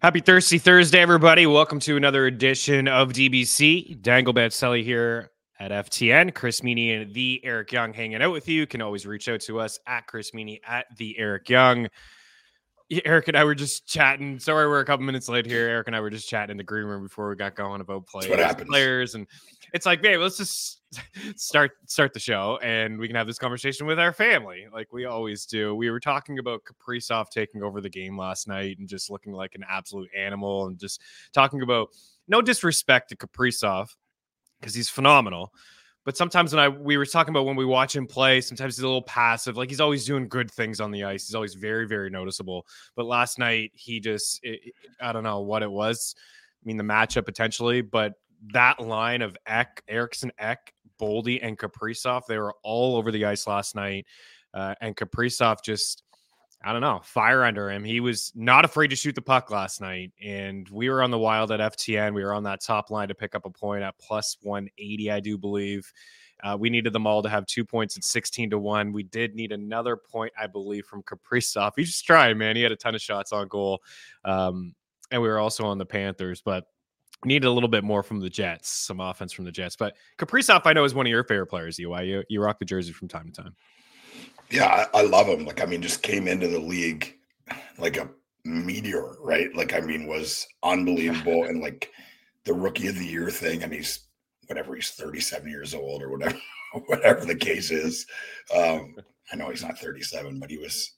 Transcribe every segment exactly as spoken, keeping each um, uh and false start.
Happy Thirsty Thursday, everybody. Welcome to another edition of D B C. Danglebad Sully here at F T N. Chris Meany and The Eric Young hanging out with you. You can always reach out to us at Chris Meany at The Eric Young. Eric and I were just chatting. Sorry, we're a couple minutes late here. Eric and I were just chatting in the green room before we got going about players. What happens? Players, and it's like, babe, let's just start start the show and we can have this conversation with our family like we always do. We were talking about Kaprizov taking over the game last night and just looking like an absolute animal, and just talking about, no disrespect to Kaprizov because he's phenomenal, but sometimes when I we were talking about when we watch him play, sometimes he's a little passive. Like, he's always doing good things on the ice. He's always very, very noticeable. But last night he just it, I don't know what it was. I mean, the matchup potentially, but that line of Ek, Eriksson, Ek, Boldy, and Kaprizov, they were all over the ice last night. Uh, and Kaprizov just, I don't know, fire under him. He was not afraid to shoot the puck last night. And we were on the Wild at F T N. We were on that top line to pick up a point at plus one eighty, I do believe. Uh, we needed them all to have two points at sixteen to one. We did need another point, I believe, from Kaprizov. He's just trying, man. He had a ton of shots on goal. Um, and we were also on the Panthers, but needed a little bit more from the Jets, some offense from the Jets. But Kaprizov, I know, is one of your favorite players, E Y. You, you rock the jersey from time to time. Yeah, I, I love him. Like, I mean, just came into the league like a meteor, right? Like, I mean, was unbelievable. And like the rookie of the year thing, and he's whatever, he's thirty-seven years old or whatever, whatever the case is. Um, I know he's not thirty-seven, but he was.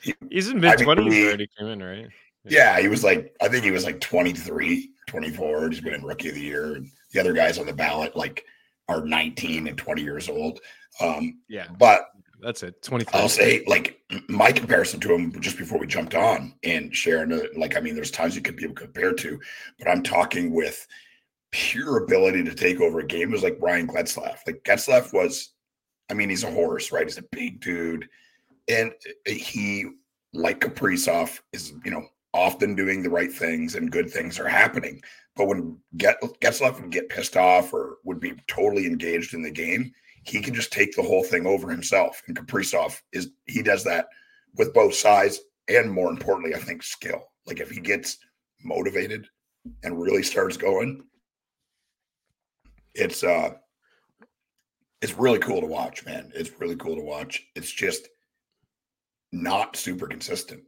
He, he's in mid twenties already, came in, right? Yeah. yeah, he was like, I think he was like twenty-three, twenty-four. He's been in rookie of the year. And the other guys on the ballot, like, are nineteen and twenty years old. Um, yeah. But that's it. twenty-three. I'll say, like, my comparison to him just before we jumped on and sharing, like, I mean, there's times you could be compared to, but I'm talking with pure ability to take over a game. It was like Ryan Getzlaf. Like, Getzlaf was, I mean, he's a horse, right? He's a big dude. And he, like Kaprizov, is, you know, often doing the right things and good things are happening. But when Getzlaf would get pissed off or would be totally engaged in the game, he can just take the whole thing over himself. And Kaprizov, is he does that with both sides and, more importantly, I think, skill. Like, if he gets motivated and really starts going, it's uh, it's really cool to watch, man. It's really cool to watch. It's just not super consistent.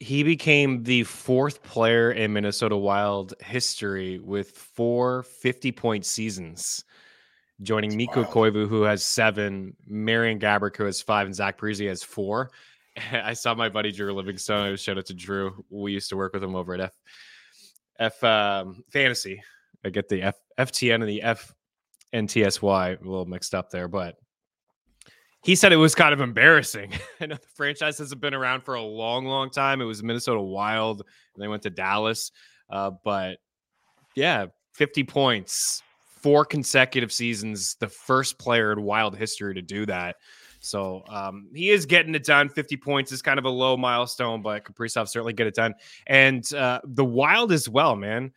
He became the fourth player in Minnesota Wild history with four fifty-point seasons, joining That's Mikko wild. Koivu, who has seven, Marian Gaborik, who has five, and Zach Parise has four. I saw my buddy Drew Livingstone. I was shout out to Drew. We used to work with him over at F, F um, Fantasy. I get the F, FTN and the F N T S Y a little mixed up there, but he said it was kind of embarrassing. I know the franchise hasn't been around for a long, long time. It was Minnesota Wild, and they went to Dallas. Uh, but, yeah, fifty points, four consecutive seasons, the first player in Wild history to do that. So um, he is getting it done. fifty points is kind of a low milestone, but Kaprizov certainly get it done. And uh, the Wild as well, man.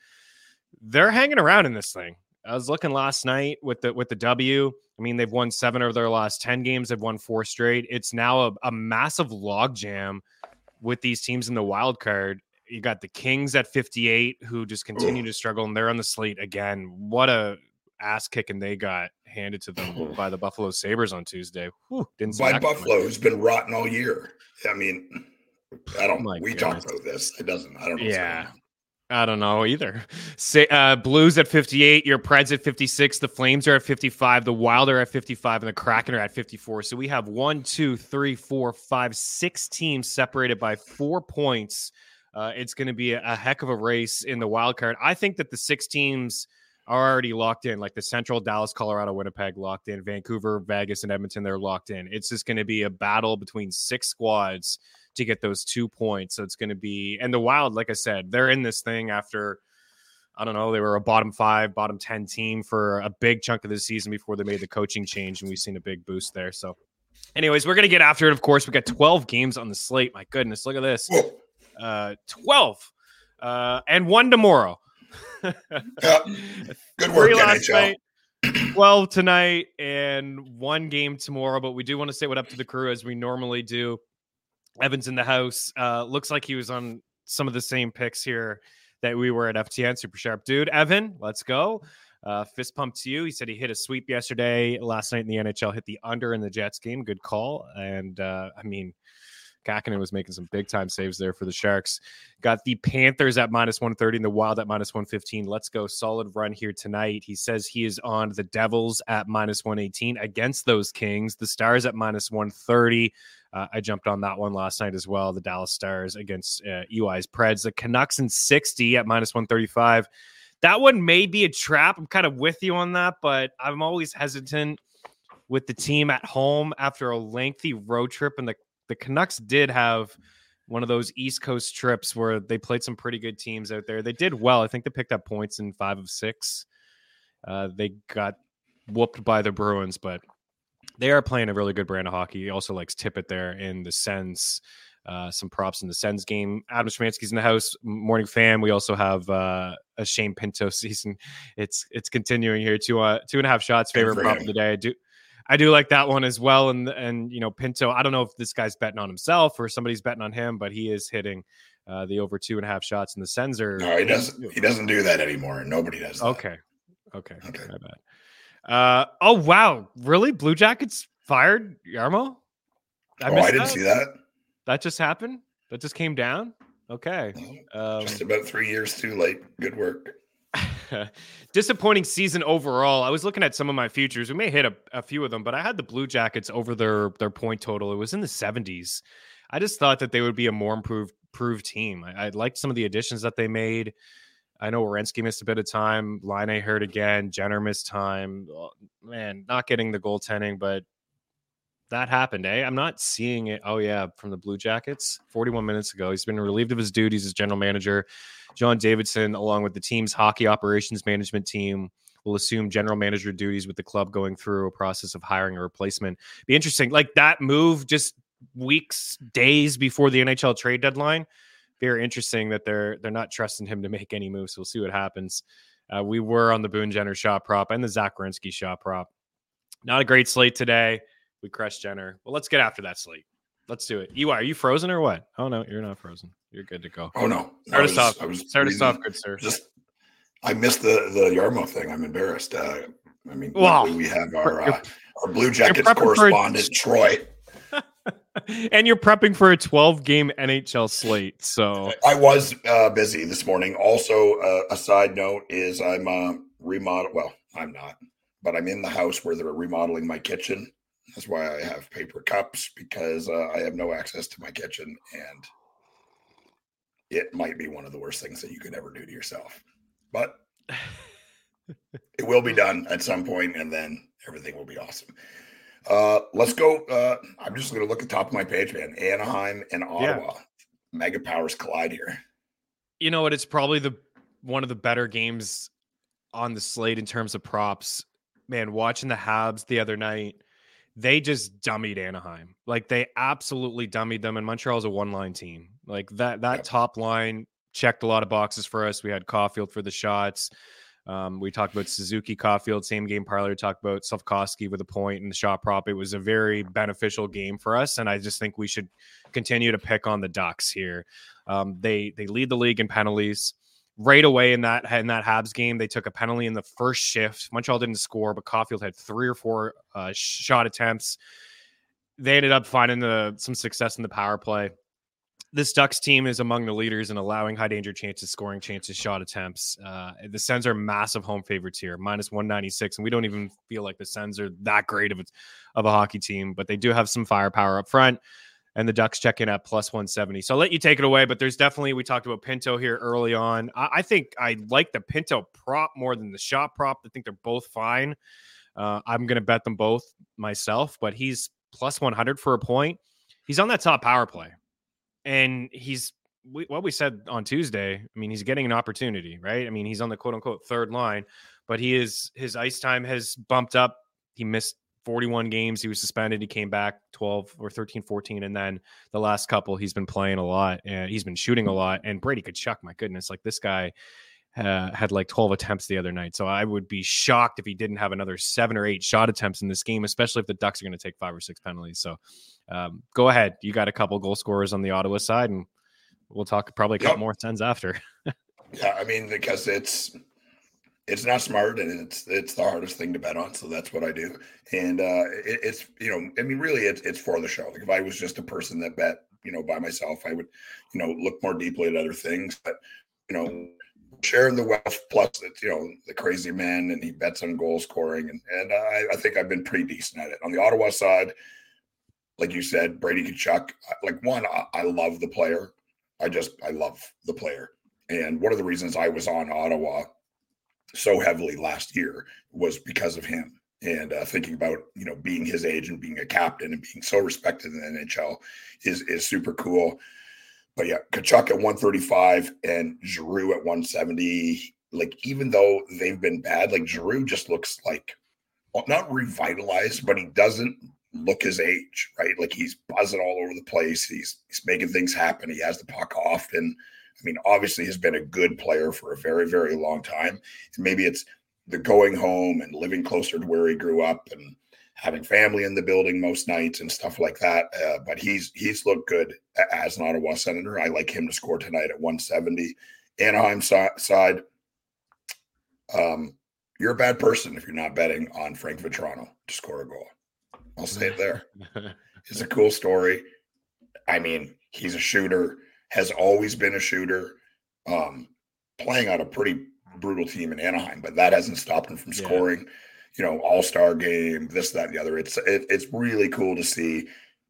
They're hanging around in this thing. I was looking last night with the with the W. I mean, they've won seven of their last ten games. They've won four straight. It's now a, a massive logjam with these teams in the wild card. You got the Kings at fifty-eight, who just continue to struggle, and they're on the slate again. What a ass kicking they got handed to them by the Buffalo Sabres on Tuesday. Whew, didn't see by Buffalo, who's been rotten all year. I mean, I don't. Oh we goodness. talked about this. It doesn't. I don't. know yeah. I don't know either. Say, uh, Blues at fifty-eight, your Preds at fifty-six, the Flames are at fifty-five, the Wild are at fifty-five, and the Kraken are at fifty-four. So we have one, two, three, four, five, six teams separated by four points. Uh, it's going to be a, a heck of a race in the wild card. I think that the six teams are already locked in, like the Central, Dallas, Colorado, Winnipeg locked in, Vancouver, Vegas, and Edmonton, they're locked in. It's just going to be a battle between six squads to get those two points. So it's going to be, and the Wild, like I said, they're in this thing after, I don't know, they were a bottom five, bottom ten team for a big chunk of the season before they made the coaching change. And we've seen a big boost there. So anyways, we're going to get after it. Of course, we got twelve games on the slate. My goodness. Look at this. Uh, twelve uh, and one tomorrow. Yep. Good work, N H L. twelve tonight and one game tomorrow. But we do want to say what up to the crew as we normally do. Evan's in the house. Uh, looks like he was on some of the same picks here that we were at F T N. Super sharp dude. Evan, let's go. Uh, fist pump to you. He said he hit a sweep yesterday. Last night in the N H L, hit the under in the Jets game. Good call. And uh, I mean, Kakinen was making some big time saves there for the Sharks. Got the Panthers at minus one thirty and the Wild at minus one fifteen. Let's go. Solid run here tonight. He says he is on the Devils at minus one eighteen against those Kings. The Stars at minus one thirty. Uh, I jumped on that one last night as well. The Dallas Stars against uh, E Y's Preds. The Canucks in sixty at minus one thirty-five. That one may be a trap. I'm kind of with you on that, but I'm always hesitant with the team at home after a lengthy road trip. And the, the Canucks did have one of those East Coast trips where they played some pretty good teams out there. They did well. I think they picked up points in five of six. Uh, they got whooped by the Bruins, but they are playing a really good brand of hockey. He also likes Tippett there in the Sens. Uh, some props in the Sens game. Adam Szymanski's in the house. Morning fam. We also have uh, a Shane Pinto season. It's it's continuing here. Two uh, two and a half shots. Favorite prop of the day. I do I do like that one as well. And and you know Pinto. I don't know if this guy's betting on himself or somebody's betting on him, but he is hitting uh, the over two and a half shots. And the Sens are. No, he doesn't. He doesn't do that anymore. Nobody does. That. Okay. Okay. Okay. My bad. Uh oh wow, really? Blue Jackets fired Jarmo? I oh, I didn't that. see that. That just happened? That just came down? Okay. Um, just about three years too late. Good work. Disappointing season overall. I was looking at some of my futures. We may hit a, a few of them, but I had the Blue Jackets over their their point total. It was in the seventies. I just thought that they would be a more improved improved team. I, I liked some of the additions that they made. I know Werenski missed a bit of time. Line I hurt again. Jenner missed time. Man, not getting the goaltending, but that happened, eh? I'm not seeing it. Oh, yeah, from the Blue Jackets. forty-one minutes ago. He's been relieved of his duties as general manager. John Davidson, along with the team's hockey operations management team, will assume general manager duties with the club going through a process of hiring a replacement. Be interesting. Like that move just weeks, days before the N H L trade deadline. Very interesting that they're they're not trusting him to make any moves. So we'll see what happens. Uh, we were on the Boone Jenner shot prop and the Zach Werenski shot prop. Not a great slate today. We crushed Jenner. Well, let's get after that slate. Let's do it. E Y, are you frozen or what? Oh, no, you're not frozen. You're good to go. Oh, no. Start us off. Start us off, good sir. Just, I missed the, the Jarmo thing. I'm embarrassed. Uh, I mean, wow. We have our, uh, our Blue Jackets correspondent, a- Troy. And you're prepping for a twelve-game N H L slate, so I was uh, busy this morning. Also, uh, a side note is I'm uh, remodel. Well, I'm not, but I'm in the house where they're remodeling my kitchen. That's why I have paper cups because uh, I have no access to my kitchen, and it might be one of the worst things that you could ever do to yourself. But it will be done at some point, and then everything will be awesome. Uh, let's go. Uh, I'm just going to look at the top of my page, man. Anaheim and Ottawa. Yeah. Mega powers collide here. You know what? It's probably the one of the better games on the slate in terms of props. Man, watching the Habs the other night, they just dummied Anaheim. Like, they absolutely dummied them, and Montreal's a one-line team. Like, that that yep. top line checked a lot of boxes for us. We had Caulfield for the shots. Um, we talked about Suzuki, Caulfield, same game parlay. We talked about Slafkovsky with a point and the shot prop. It was a very beneficial game for us, and I just think we should continue to pick on the Ducks here. Um, they they lead the league in penalties. Right away in that in that Habs game, they took a penalty in the first shift. Montreal didn't score, but Caulfield had three or four uh, shot attempts. They ended up finding the, some success in the power play. This Ducks team is among the leaders in allowing high-danger chances, scoring chances, shot attempts. Uh, the Sens are massive home favorites here, minus one ninety-six, and we don't even feel like the Sens are that great of a, of a hockey team, but they do have some firepower up front, and the Ducks check in at plus one seventy. So I'll let you take it away, but there's definitely, we talked about Pinto here early on. I, I think I like the Pinto prop more than the shot prop. I think they're both fine. Uh, I'm going to bet them both myself, but he's plus one hundred for a point. He's on that top power play. And he's we, what we said on Tuesday. I mean, he's getting an opportunity, right? I mean, he's on the quote unquote third line, but he is his ice time has bumped up. He missed forty-one games. He was suspended. He came back twelve or thirteen, fourteen. And then the last couple, he's been playing a lot and he's been shooting a lot. And Brady Tkachuk, my goodness, like this guy uh, had like twelve attempts the other night. So I would be shocked if he didn't have another seven or eight shot attempts in this game, especially if the Ducks are going to take five or six penalties. So Um, go ahead. You got a couple goal scorers on the Ottawa side, and we'll talk probably a couple yep. more times after. yeah, I mean, because it's it's not smart, and it's it's the hardest thing to bet on, so that's what I do. And uh, it, it's, you know, I mean, really, it's it's for the show. Like if I was just a person that bet, you know, by myself, I would, you know, look more deeply at other things. But, you know, sharing the wealth, plus it's, you know, the crazy man, and he bets on goal scoring, and, and I, I think I've been pretty decent at it. On the Ottawa side, like you said, Brady Tkachuk, like one, I, I love the player. I just, I love the player. And one of the reasons I was on Ottawa so heavily last year was because of him. And uh, thinking about, you know, being his age and being a captain and being so respected in the N H L is, is super cool. But yeah, Tkachuk at one thirty-five and Giroux at one seventy, like even though they've been bad, like Giroux just looks like, well, not revitalized, but he doesn't look his age, right? Like he's buzzing all over the place. He's he's making things happen. He has the puck often. I mean, obviously he's been a good player for a very, very long time. And maybe it's the going home and living closer to where he grew up and having family in the building most nights and stuff like that. Uh, but he's he's looked good as an Ottawa Senator. I like him to score tonight at one seventy. Anaheim so- side, um, you're a bad person if you're not betting on Frank Vatrano to score a goal. I'll say it there. It's a cool story. I mean, he's a shooter, has always been a shooter, um, playing on a pretty brutal team in Anaheim, but that hasn't stopped him from scoring, yeah. you know, all-star game, this, that, and the other. It's it, it's really cool to see.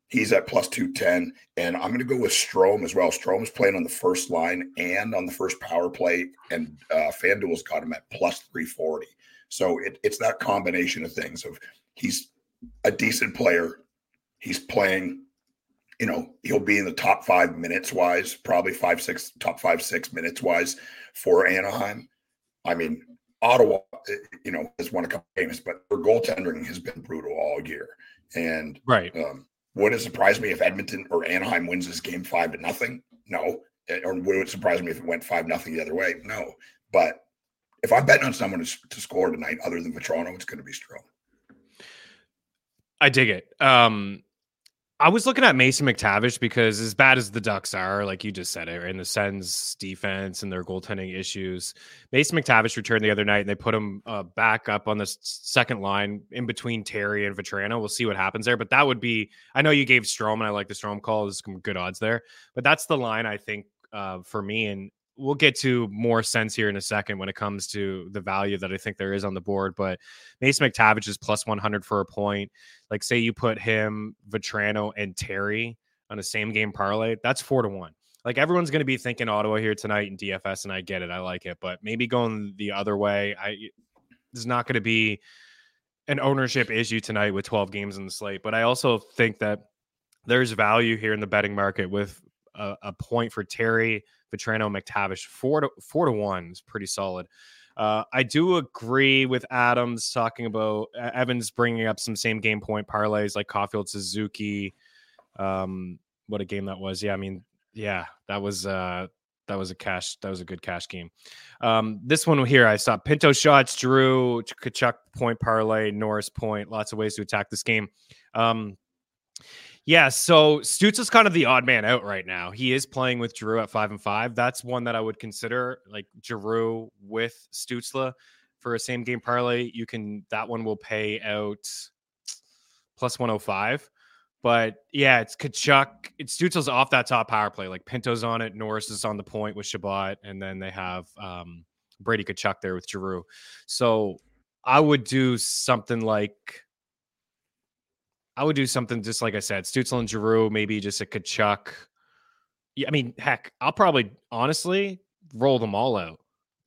He's at plus two ten, and I'm going to go with Strome as well. Strome's playing on the first line and on the first power play, and uh, FanDuel's got him at plus three forty. So it, it's that combination of things of he's – a decent player. He's playing, you know, he'll be in the top five minutes wise, probably five, six, top five, six minutes wise for Anaheim. I mean, Ottawa, you know, has won a couple games, but their goaltending has been brutal all year. And right. Um, would it surprise me if Edmonton or Anaheim wins this game five to nothing? No. Or would it surprise me if it went five nothing the other way? No. But if I'm betting on someone to, to score tonight, other than Vatrano, it's going to be Strome. I dig it. Um, I was looking at Mason McTavish because as bad as the Ducks are, like you just said, it, and the Sens defense and their goaltending issues, Mason McTavish returned the other night and they put him uh, back up on the second line in between Terry and Vatrano. We'll see what happens there, but that would be, I know you gave Strome and I like the Strome call. There's some good odds there, but that's the line I think uh, for me. And we'll get to more sense here in a second when it comes to the value that I think there is on the board, but Mason McTavish is plus one hundred for a point. Like say you put him, Vatrano and Terry on a same game parlay, that's four to one. Like everyone's going to be thinking Ottawa here tonight in D F S. And I get it. I like it, but maybe going the other way, I there's not going to be an ownership issue tonight with twelve games in the slate. But I also think that there's value here in the betting market with a, a point for Terry, Vatrano, McTavish, four to four to one is pretty solid. Uh, I do agree with Adams talking about uh, Evans bringing up some same game point parlays like Caulfield, Suzuki. Um, what a game that was! Yeah, I mean, yeah, that was uh, that was a cash. That was a good cash game. Um, this one here, I saw Pinto shots, Giroux, Tkachuk point parlay, Norris point. Lots of ways to attack this game. Um, yeah, so Stutz is kind of the odd man out right now. He is playing with Giroux at five and five. That's one that I would consider, like Giroux with Stutzle for a same game parlay. You can that one will pay out plus one hundred five. But yeah, it's Tkachuk. It's Stutzel's off that top power play. Like Pinto's on it. Norris is on the point with Shabbat. And then they have um, Brady Tkachuk there with Giroux. So I would do something like, I would do something just like I said, Stutzel and Giroux, maybe just a Tkachuk. Yeah, I mean, heck, I'll probably honestly roll them all out.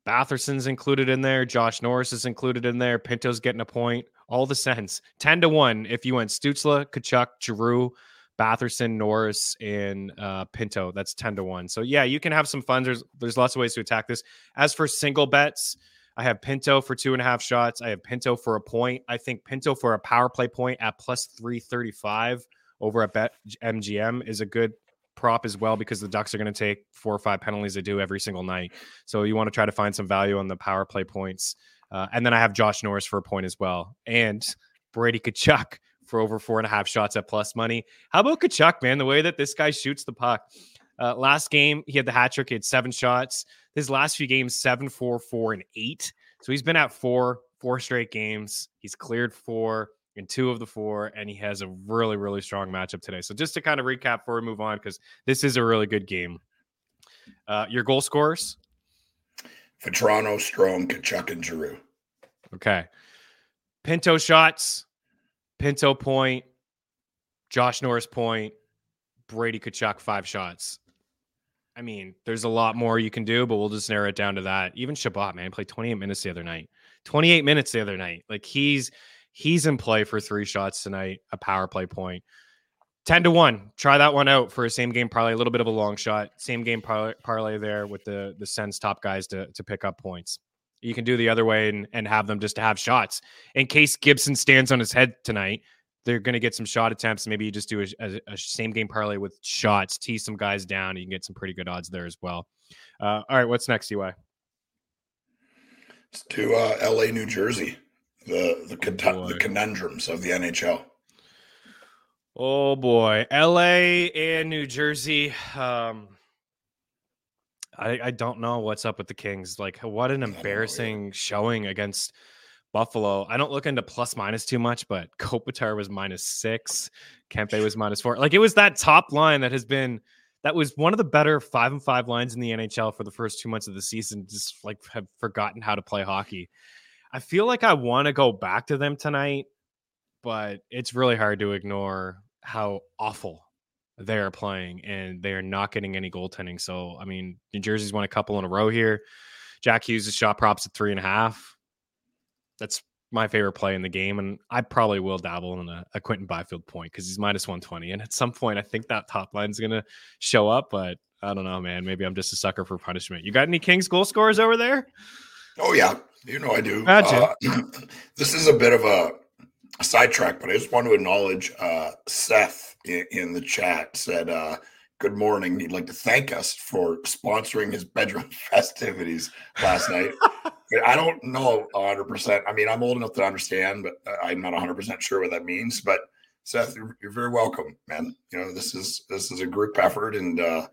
Batherson's included in there. Josh Norris is included in there. Pinto's getting a point. All the sense. ten to one if you went Stutzla, Tkachuk, Giroux, Batherson, Norris, and uh, Pinto. That's ten to one. So, yeah, you can have some fun. There's, there's lots of ways to attack this. As for single bets, I have Pinto for two and a half shots. I have Pinto for a point. I think Pinto for a power play point at plus three thirty-five over at BetMGM is a good prop as well because the Ducks are going to take four or five penalties they do every single night. So you want to try to find some value on the power play points. Uh, and then I have Josh Norris for a point as well. And Brady Tkachuk for over four and a half shots at plus money. How about Tkachuk, man? The way that this guy shoots the puck. Uh, last game, he had the hat trick. He had seven shots. His last few games, seven, four, four, and eight. So he's been at four, four straight games. He's cleared four in two of the four, and he has a really, really strong matchup today. So just to kind of recap before we move on, because this is a really good game. Uh, your goal scorers? Vatrano, Strome, Tkachuk, and Giroux. Okay. Pinto shots, Pinto point, Josh Norris point, Brady Tkachuk five shots. I mean, there's a lot more you can do, but we'll just narrow it down to that. Even Shabbat, man, played twenty-eight minutes the other night. twenty-eight minutes the other night. Like he's he's in play for three shots tonight, a power play point. ten to one. Try that one out for a same game parlay. A little bit of a long shot. Same game par- parlay there with the, the Sens top guys to, to pick up points. You can do the other way and, and have them just to have shots. In case Gibson stands on his head tonight, they're going to get some shot attempts. Maybe you just do a, a, a same game parlay with shots, tease some guys down, and you can get some pretty good odds there as well. Uh, all right, what's next, E Y? Let's do uh, L A, New Jersey, the the, con- oh the conundrums of the N H L. Oh boy, L A and New Jersey. Um, I, I don't know what's up with the Kings. Like, what an embarrassing showing against Buffalo. I don't look into plus minus too much, but Kopitar was minus six, Kempe was minus four. Like, it was that top line that has been that was one of the better five and five lines in the N H L for the first two months of the season. Just like have forgotten how to play hockey. I feel like I want to go back to them tonight, but it's really hard to ignore how awful they are playing, and they are not getting any goaltending. So, I mean, New Jersey's won a couple in a row here. Jack Hughes' shot props at three and a half. That's my favorite play in the game, and I probably will dabble in a, a Quentin Byfield point because he's minus one twenty. And at some point, I think that top line's going to show up, but I don't know, man. Maybe I'm just a sucker for punishment. You got any Kings goal scorers over there? Oh, yeah. You know I do. Gotcha. Uh, this is a bit of a sidetrack, but I just want to acknowledge uh, Seth in, in the chat said, uh, good morning. He'd like to thank us for sponsoring his bedroom festivities last night. I don't know one hundred percent. I mean, I'm old enough to understand, but I'm not one hundred percent sure what that means. But Seth, you're, you're very welcome, man. You know, this is this is a group effort, and uh,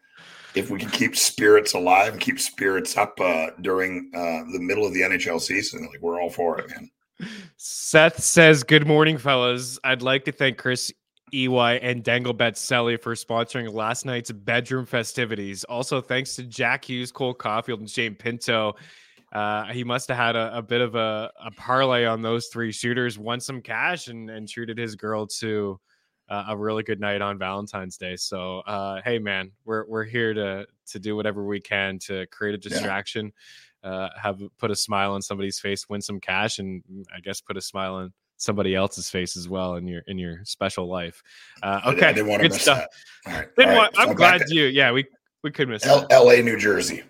if we can keep spirits alive and keep spirits up uh, during uh, the middle of the N H L season, like we're all for it, man. Seth says, good morning, fellas. I'd like to thank Chris, E Y, and Danglebet Selly for sponsoring last night's bedroom festivities. Also, thanks to Jack Hughes, Cole Caulfield, and Shane Pinto. Uh, he must have had a, a bit of a, a parlay on those three shooters, won some cash, and, and treated his girl to uh, a really good night on Valentine's Day. So, uh, hey, man, we're we're here to, to do whatever we can to create a distraction. Yeah. Uh, have put a smile on somebody's face, win some cash, and I guess put a smile on somebody else's face as well in your in your special life. Uh, okay, I didn't want to miss that. All right. All right. Want, I'm so glad you. Yeah, we we could miss L- that. L A, New Jersey.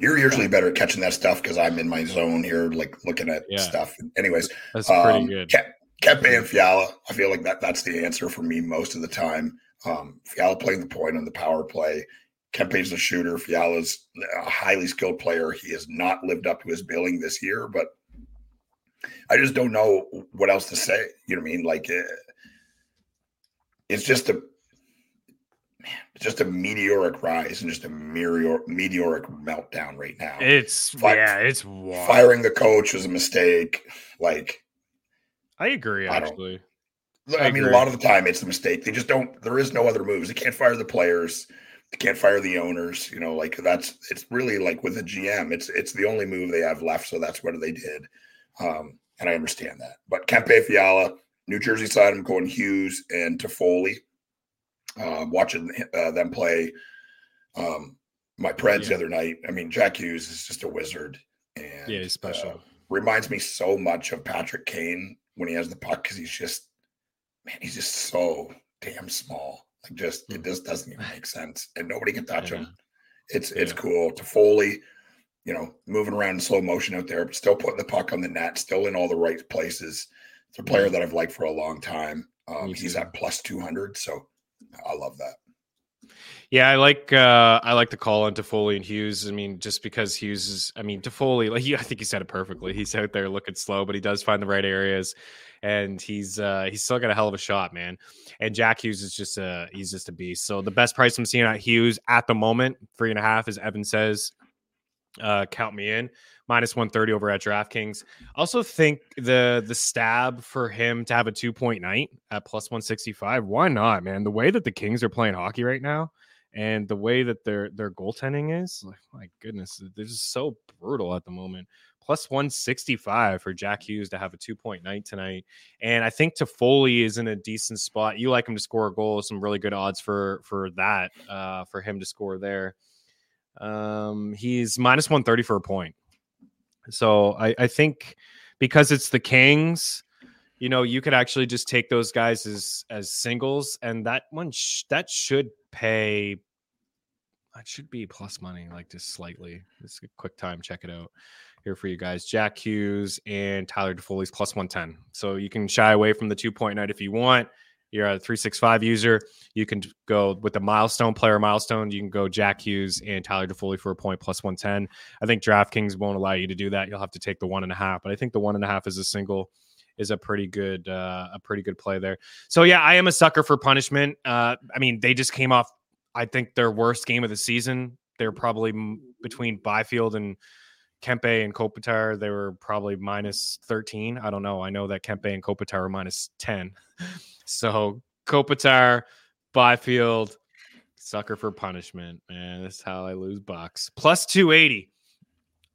You're usually better at catching that stuff because I'm in my zone here, like looking at yeah. stuff. Anyways, that's um, pretty good. Ke- Kempe and Fiala. I feel like that that's the answer for me most of the time. Um, Fiala playing the point on the power play. Kempe's a shooter. Fiala's a highly skilled player. He has not lived up to his billing this year, but I just don't know what else to say. You know what I mean? Like, uh, it's just a man, it's just a meteoric rise and just a meteor, meteoric meltdown right now. It's Fire, yeah, it's wild. Firing the coach was a mistake. Like, I agree. I actually, I, I mean, agree. A lot of the time it's a mistake. They just don't. There is no other moves. They can't fire the players. They can't fire the owners. You know, like that's. It's really like with a G M. It's it's the only move they have left. So that's what they did. Um, and I understand that. But Kempe, Fiala, New Jersey side, I'm going Hughes and Toffoli. Uh, watching uh, them play um, my Preds yeah. the other night. I mean, Jack Hughes is just a wizard. And, yeah, he's special. Uh, reminds me so much of Patrick Kane when he has the puck because he's just, man, he's just so damn small. Like, just, mm-hmm. it just doesn't even make sense. And nobody can touch yeah. him. It's yeah. it's cool. Toffoli, you know, moving around in slow motion out there, but still putting the puck on the net, still in all the right places. It's a player that I've liked for a long time. Um, he's at plus two hundred, so I love that. Yeah, I like uh, I like the call on Toffoli and Hughes. I mean, just because Hughes is, I mean, Toffoli, like he, I think he said it perfectly. He's out there looking slow, but he does find the right areas, and he's uh, he's still got a hell of a shot, man. And Jack Hughes is just a he's just a beast. So the best price I'm seeing at Hughes at the moment, three and a half, as Evan says. Uh, count me in. Minus one thirty over at DraftKings. Also think the the stab for him to have a two-point night at plus one sixty-five. Why not, man? The way that the Kings are playing hockey right now and the way that their their goaltending is, like, my goodness, they're just so brutal at the moment. Plus one sixty-five for Jack Hughes to have a two-point night tonight. And I think Toffoli is in a decent spot. You like him to score a goal. Some really good odds for for that, uh, for him to score there. Um, he's minus one thirty for a point. So I, I think because it's the Kings, you know, you could actually just take those guys as, as singles, and that one, sh- that should pay. That should be plus money, like just slightly. It's a quick time. Check it out here for you guys. Jack Hughes and Tyler Toffoli's plus one ten. So you can shy away from the two point night if you want. You're a three sixty-five user. You can go with the milestone player milestone. You can go Jack Hughes and Tyler Toffoli for a point plus one ten. I think DraftKings won't allow you to do that. You'll have to take the one and a half, but I think the one and a half as a single is a pretty good, uh, a pretty good play there. So yeah, I am a sucker for punishment. Uh, I mean, they just came off, I think, their worst game of the season. They're probably m- between Byfield and Kempe and Kopitar, they were probably minus thirteen. I don't know. I know that Kempe and Kopitar were minus ten. So Kopitar, Byfield, sucker for punishment. Man, that's how I lose bucks. Plus two eighty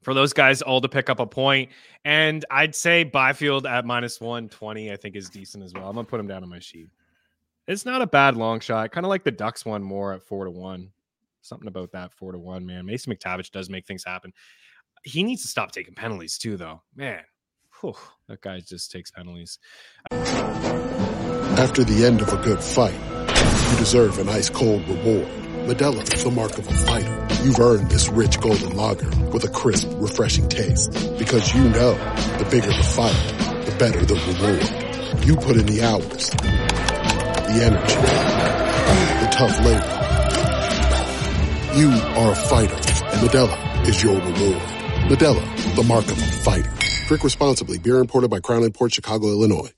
for those guys all to pick up a point. And I'd say Byfield at minus one twenty, I think, is decent as well. I'm going to put him down on my sheet. It's not a bad long shot. Kind of like the Ducks one more at four to one. Something about that four to one, man. Mason McTavish does make things happen. He needs to stop taking penalties too, though. Man, whew, that guy just takes penalties. After the end of a good fight, you deserve an ice-cold reward. Medalla is the mark of a fighter. You've earned this rich golden lager with a crisp, refreshing taste. Because you know, the bigger the fight, the better the reward. You put in the hours, the energy, the tough labor. You are a fighter, and Medalla is your reward. Modelo, the mark of a fighter. Drink responsibly. Beer imported by Crown Imports, Chicago, Illinois.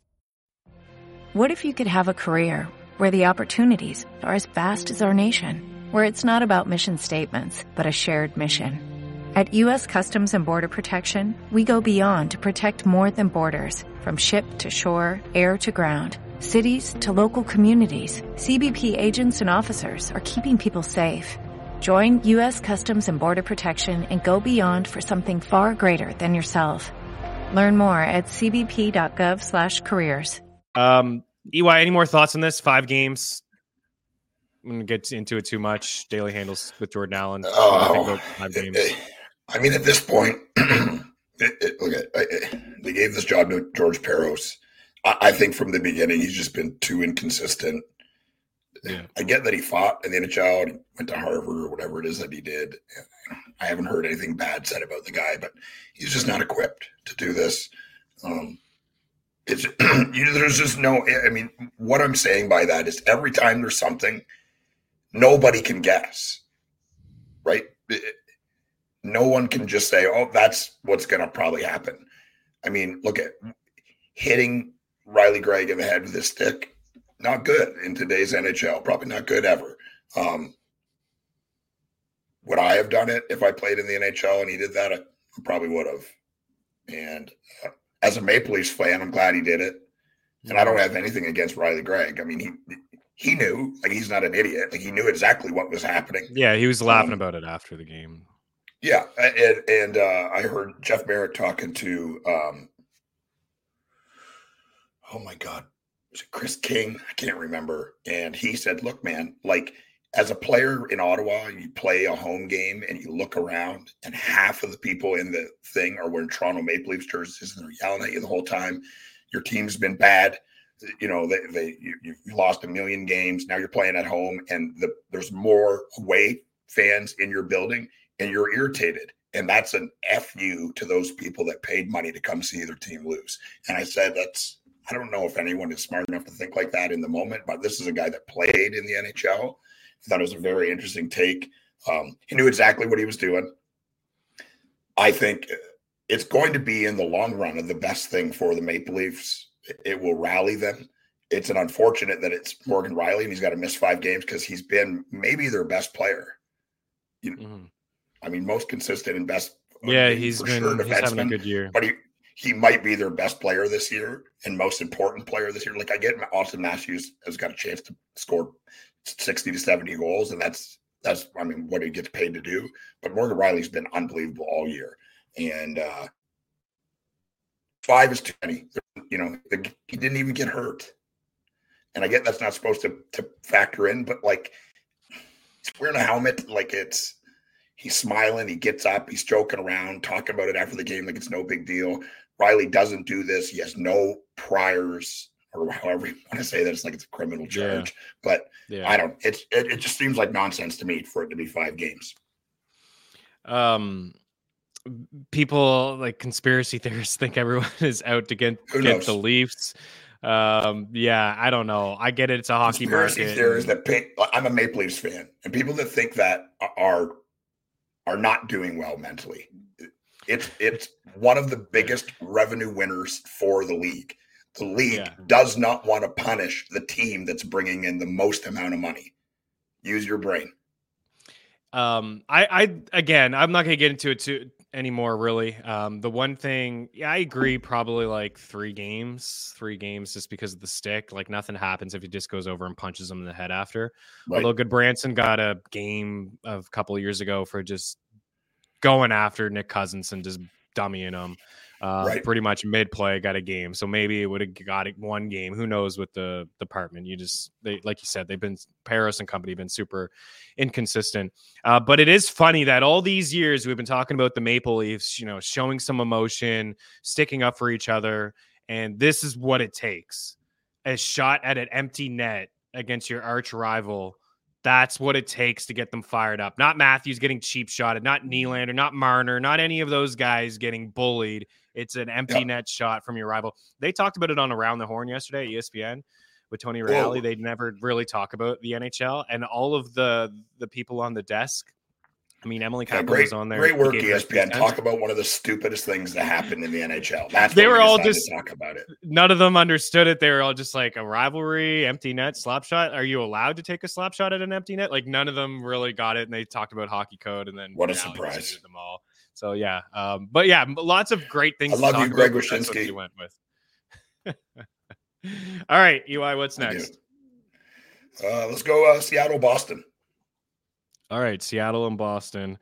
What if you could have a career where the opportunities are as vast as our nation, where it's not about mission statements, but a shared mission? At U S Customs and Border Protection, we go beyond to protect more than borders. From ship to shore, air to ground, cities to local communities, C B P agents and officers are keeping people safe. Join U S Customs and Border Protection and go beyond for something far greater than yourself. Learn more at cbp.gov slash careers. Um, E Y, any more thoughts on this? Five games. I'm going to get into it too much. Daily handles with Jordan Allen. Oh, five games. It, it, I mean, at this point, it, it, look at it, it, they gave this job to George Peros. I, I think from the beginning, he's just been too inconsistent. Yeah. I get that he fought in the N H L and went to Harvard or whatever it is that he did. I haven't heard anything bad said about the guy, but he's just not equipped to do this. Um, it's you know, there's just no. I mean, what I'm saying by that is every time there's something, nobody can guess. right? No one can just say, oh, that's what's going to probably happen. I mean, look at hitting Riley Gregg in the head with his stick. Not good in today's N H L. Probably not good ever. Um, would I have done it if I played in the N H L and he did that? I probably would have. And as a Maple Leafs fan, I'm glad he did it. And I don't have anything against Riley Gregg. I mean, he he knew. Like, he's not an idiot. Like, he knew exactly what was happening. Yeah, he was laughing um, about it after the game. Yeah, and, and uh, I heard Jeff Merrick talking to, um, oh, my God, was it Chris King? I can't remember. And he said, look, man, like, as a player in Ottawa, you play a home game and you look around and half of the people in the thing are wearing Toronto Maple Leafs jerseys and they're yelling at you the whole time. Your team's been bad. You know, they, they you, you lost a million games. Now you're playing at home and the, there's more away fans in your building and you're irritated. And that's an F you to those people that paid money to come see their team lose. And I said, that's, I don't know if anyone is smart enough to think like that in the moment, but this is a guy that played in the N H L. I thought it was a very interesting take. Um, he knew exactly what he was doing. I think it's going to be in the long run the best thing for the Maple Leafs. It will rally them. It's an unfortunate that it's Morgan Riley and he's got to miss five games because he's been maybe their best player. You know, mm-hmm. I mean, most consistent and best. Yeah, he's been sure he's having a good year. But he, he might be their best player this year and most important player this year. Like, I get Austin Matthews has got a chance to score sixty to seventy goals, and that's that's I mean what he gets paid to do. But Morgan Riley's been unbelievable all year. And uh, five is too many. You know, the, he didn't even get hurt. And I get that's not supposed to, to factor in, but like he's wearing a helmet, like it's he's smiling, he gets up, he's joking around, talking about it after the game like it's no big deal. Riley doesn't do this. He has no priors or however you want to say that. It's like it's a criminal charge. Yeah. But yeah. I don't, it's, it, it just seems like nonsense to me for it to be five games. Um. People like conspiracy theorists think everyone is out to get, get the Leafs. Um, yeah, I don't know. I get it. It's a hockey conspiracy market. Theorists that pick, I'm a Maple Leafs fan, and people that think that are are not doing well mentally. It's it's one of the biggest revenue winners for the league. The league yeah. does not want to punish the team that's bringing in the most amount of money. Use your brain. Um, I, I again, I'm not gonna get into it too. anymore really um the one thing yeah I agree, probably like three games three games just because of the stick. Like nothing happens if he just goes over and punches him in the head after, right. Although Goodbranson got a game of a couple of years ago for just going after Nick Cousins and just dummying him uh right. pretty much mid-play, got a game. So maybe it would have got it one game, who knows, with the department. You just they like you said they've been Paris and company been super inconsistent. Uh, but it is funny that all these years we've been talking about the Maple Leafs, you know, showing some emotion, sticking up for each other. And this is what it takes. A shot at an empty net against your arch rival. That's what it takes to get them fired up. Not Matthews getting cheap shotted, not Nylander, not Marner, not any of those guys getting bullied. It's an empty yeah. net shot from your rival. They talked about it on Around the Horn yesterday, E S P N. With Tony Reale, they never really talk about the N H L and all of the the people on the desk. I mean, Emily Kaplan yeah, was on there. Great work, E S P N. Talk about one of the stupidest things that happened in the N H L. That's they were all just talk about it. None of them understood it. They were all just like a rivalry, empty net, slap shot. Are you allowed to take a slap shot at an empty net? Like none of them really got it. And they talked about hockey code. And then what a Reale surprise! Them all. So yeah, um, but yeah, lots of great things. I love to talk you, Greg Wyshynski. You went with. All right, E Y, what's next? Uh, let's go uh, Seattle, Boston. All right, Seattle and Boston.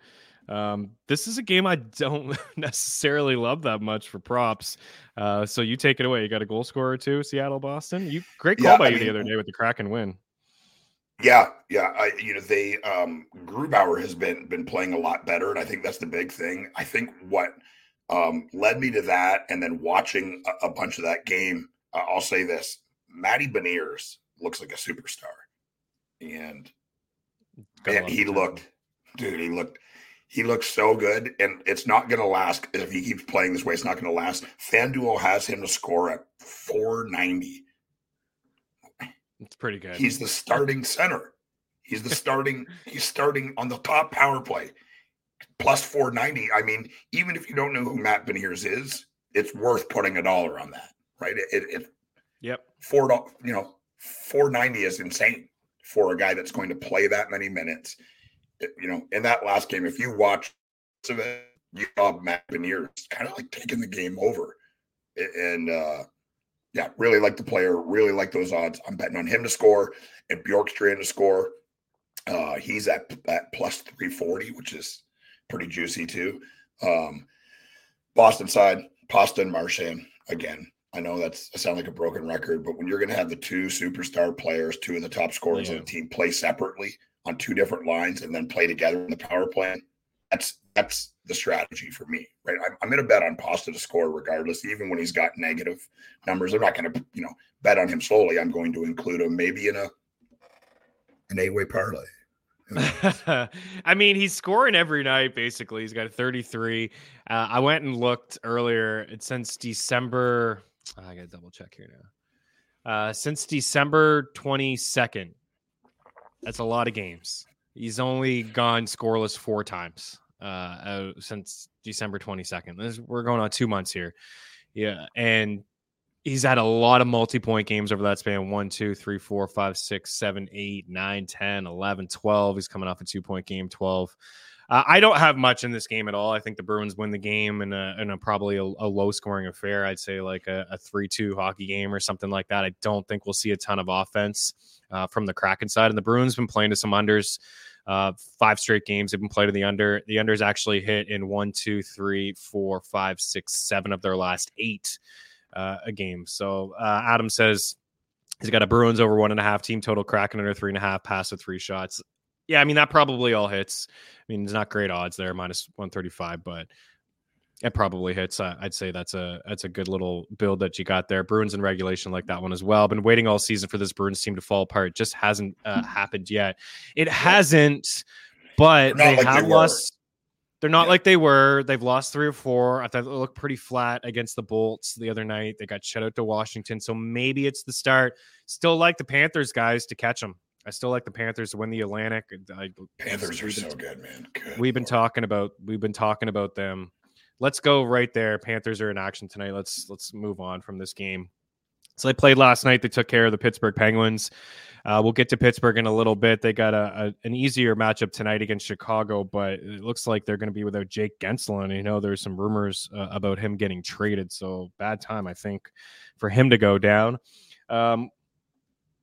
Um, this is a game I don't necessarily love that much for props. Uh, so you take it away. You got a goal scorer or two, Seattle, Boston. You great call yeah, by I you mean, the other day with the Kraken win. Yeah, yeah. I, you know, they um, Grubauer has been been playing a lot better, and I think that's the big thing. I think what um, led me to that, and then watching a, a bunch of that game. Uh, I'll say this: Matty Beniers looks like a superstar, and man, he looked, dude, he looked, he looked so good. And it's not going to last if he keeps playing this way. It's not going to last. FanDuel has him to score at four ninety. It's pretty good. He's the starting center. He's the starting. He's starting on the top power play, plus four ninety. I mean, even if you don't know who Matt Beniers is, it's worth putting a dollar on that, right? It, it, it yep. Four, you know, four ninety is insane for a guy that's going to play that many minutes. It, you know, in that last game, if you watch of it, you saw Matt Beniers kind of like taking the game over, and uh, yeah, really like the player, really like those odds. I'm betting on him to score and Bjorkstrand to score. Uh, he's at, at plus three forty, which is pretty juicy too. Um, Boston side, Pasta and Marchand. Again, I know that's I sound like a broken record, but when you're going to have the two superstar players, two of the top scorers yeah. on the team, play separately on two different lines and then play together in the power play, that's that's the strategy for me, right? I'm, I'm going to bet on Pasta to score regardless, even when he's got negative numbers. I'm not going to, you know, bet on him slowly. I'm going to include him maybe in a an eight-way parlay. I mean, he's scoring every night, basically. He's got a thirty-three. Uh, I went and looked earlier. It's since December. Oh, I got to double check here now. Uh, since December twenty-second. That's a lot of games. He's only gone scoreless four times uh, uh, since December twenty-second. This, we're going on two months here. Yeah. And he's had a lot of multi-point games over that span. One, two, three, four, five, six, seven, eight, nine, ten, eleven, twelve. He's coming off a two-point game, twelve. Uh, I don't have much in this game at all. I think the Bruins win the game in a, in a probably a, a low-scoring affair. I'd say like a, a three two hockey game or something like that. I don't think we'll see a ton of offense uh, from the Kraken side. And the Bruins have been playing to some unders. Uh, five straight games have been played to the under. The unders actually hit in one, two, three, four, five, six, seven of their last eight. Uh, a game. So uh, Adam says he's got a Bruins over one and a half, team total Kraken under three and a half, pass with three shots. Yeah, I mean, that probably all hits. I mean, it's not great odds there, minus one thirty-five, but it probably hits. I, I'd say that's a that's a good little build that you got there. Bruins in regulation like that one as well. Been waiting all season for this Bruins team to fall apart. It just hasn't uh, happened yet. It hasn't, but they like have they lost. They're not yeah. like they were. They've lost three or four. I thought they looked pretty flat against the Bolts the other night. They got shut out to Washington. So maybe it's the start. Still like the Panthers, guys, to catch them. I still like the Panthers to win the Atlantic. I, Panthers are so good, man. Good we've been Lord. talking about we've been talking about them. Let's go right there. Panthers are in action tonight. Let's let's move on from this game. So they played last night. They took care of the Pittsburgh Penguins. Uh, we'll get to Pittsburgh in a little bit. They got a, a an easier matchup tonight against Chicago, but it looks like they're going to be without Jake Gensel. You know, there's some rumors uh, about him getting traded. So bad time, I think, for him to go down. Um,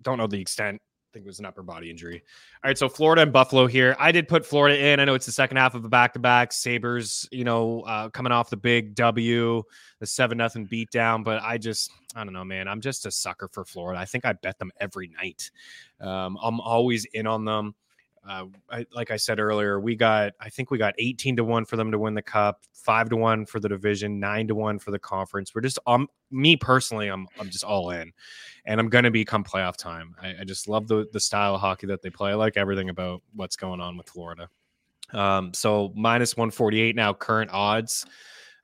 don't know the extent. I think it was an upper body injury. All right, so Florida and Buffalo here. I did put Florida in. I know it's the second half of a back-to-back. Sabres, you know, uh, coming off the big W, the seven nothing beatdown. But I just, I don't know, man. I'm just a sucker for Florida. I think I bet them every night. Um, I'm always in on them. Uh, I, like I said earlier, we got, I think we got eighteen to one for them to win the cup, five to one for the division, nine to one for the conference. We're just, um, me personally, I'm, I'm just all in, and I'm going to be come playoff time. I, I just love the the style of hockey that they play. I like everything about what's going on with Florida. Um, so minus one forty-eight now current odds,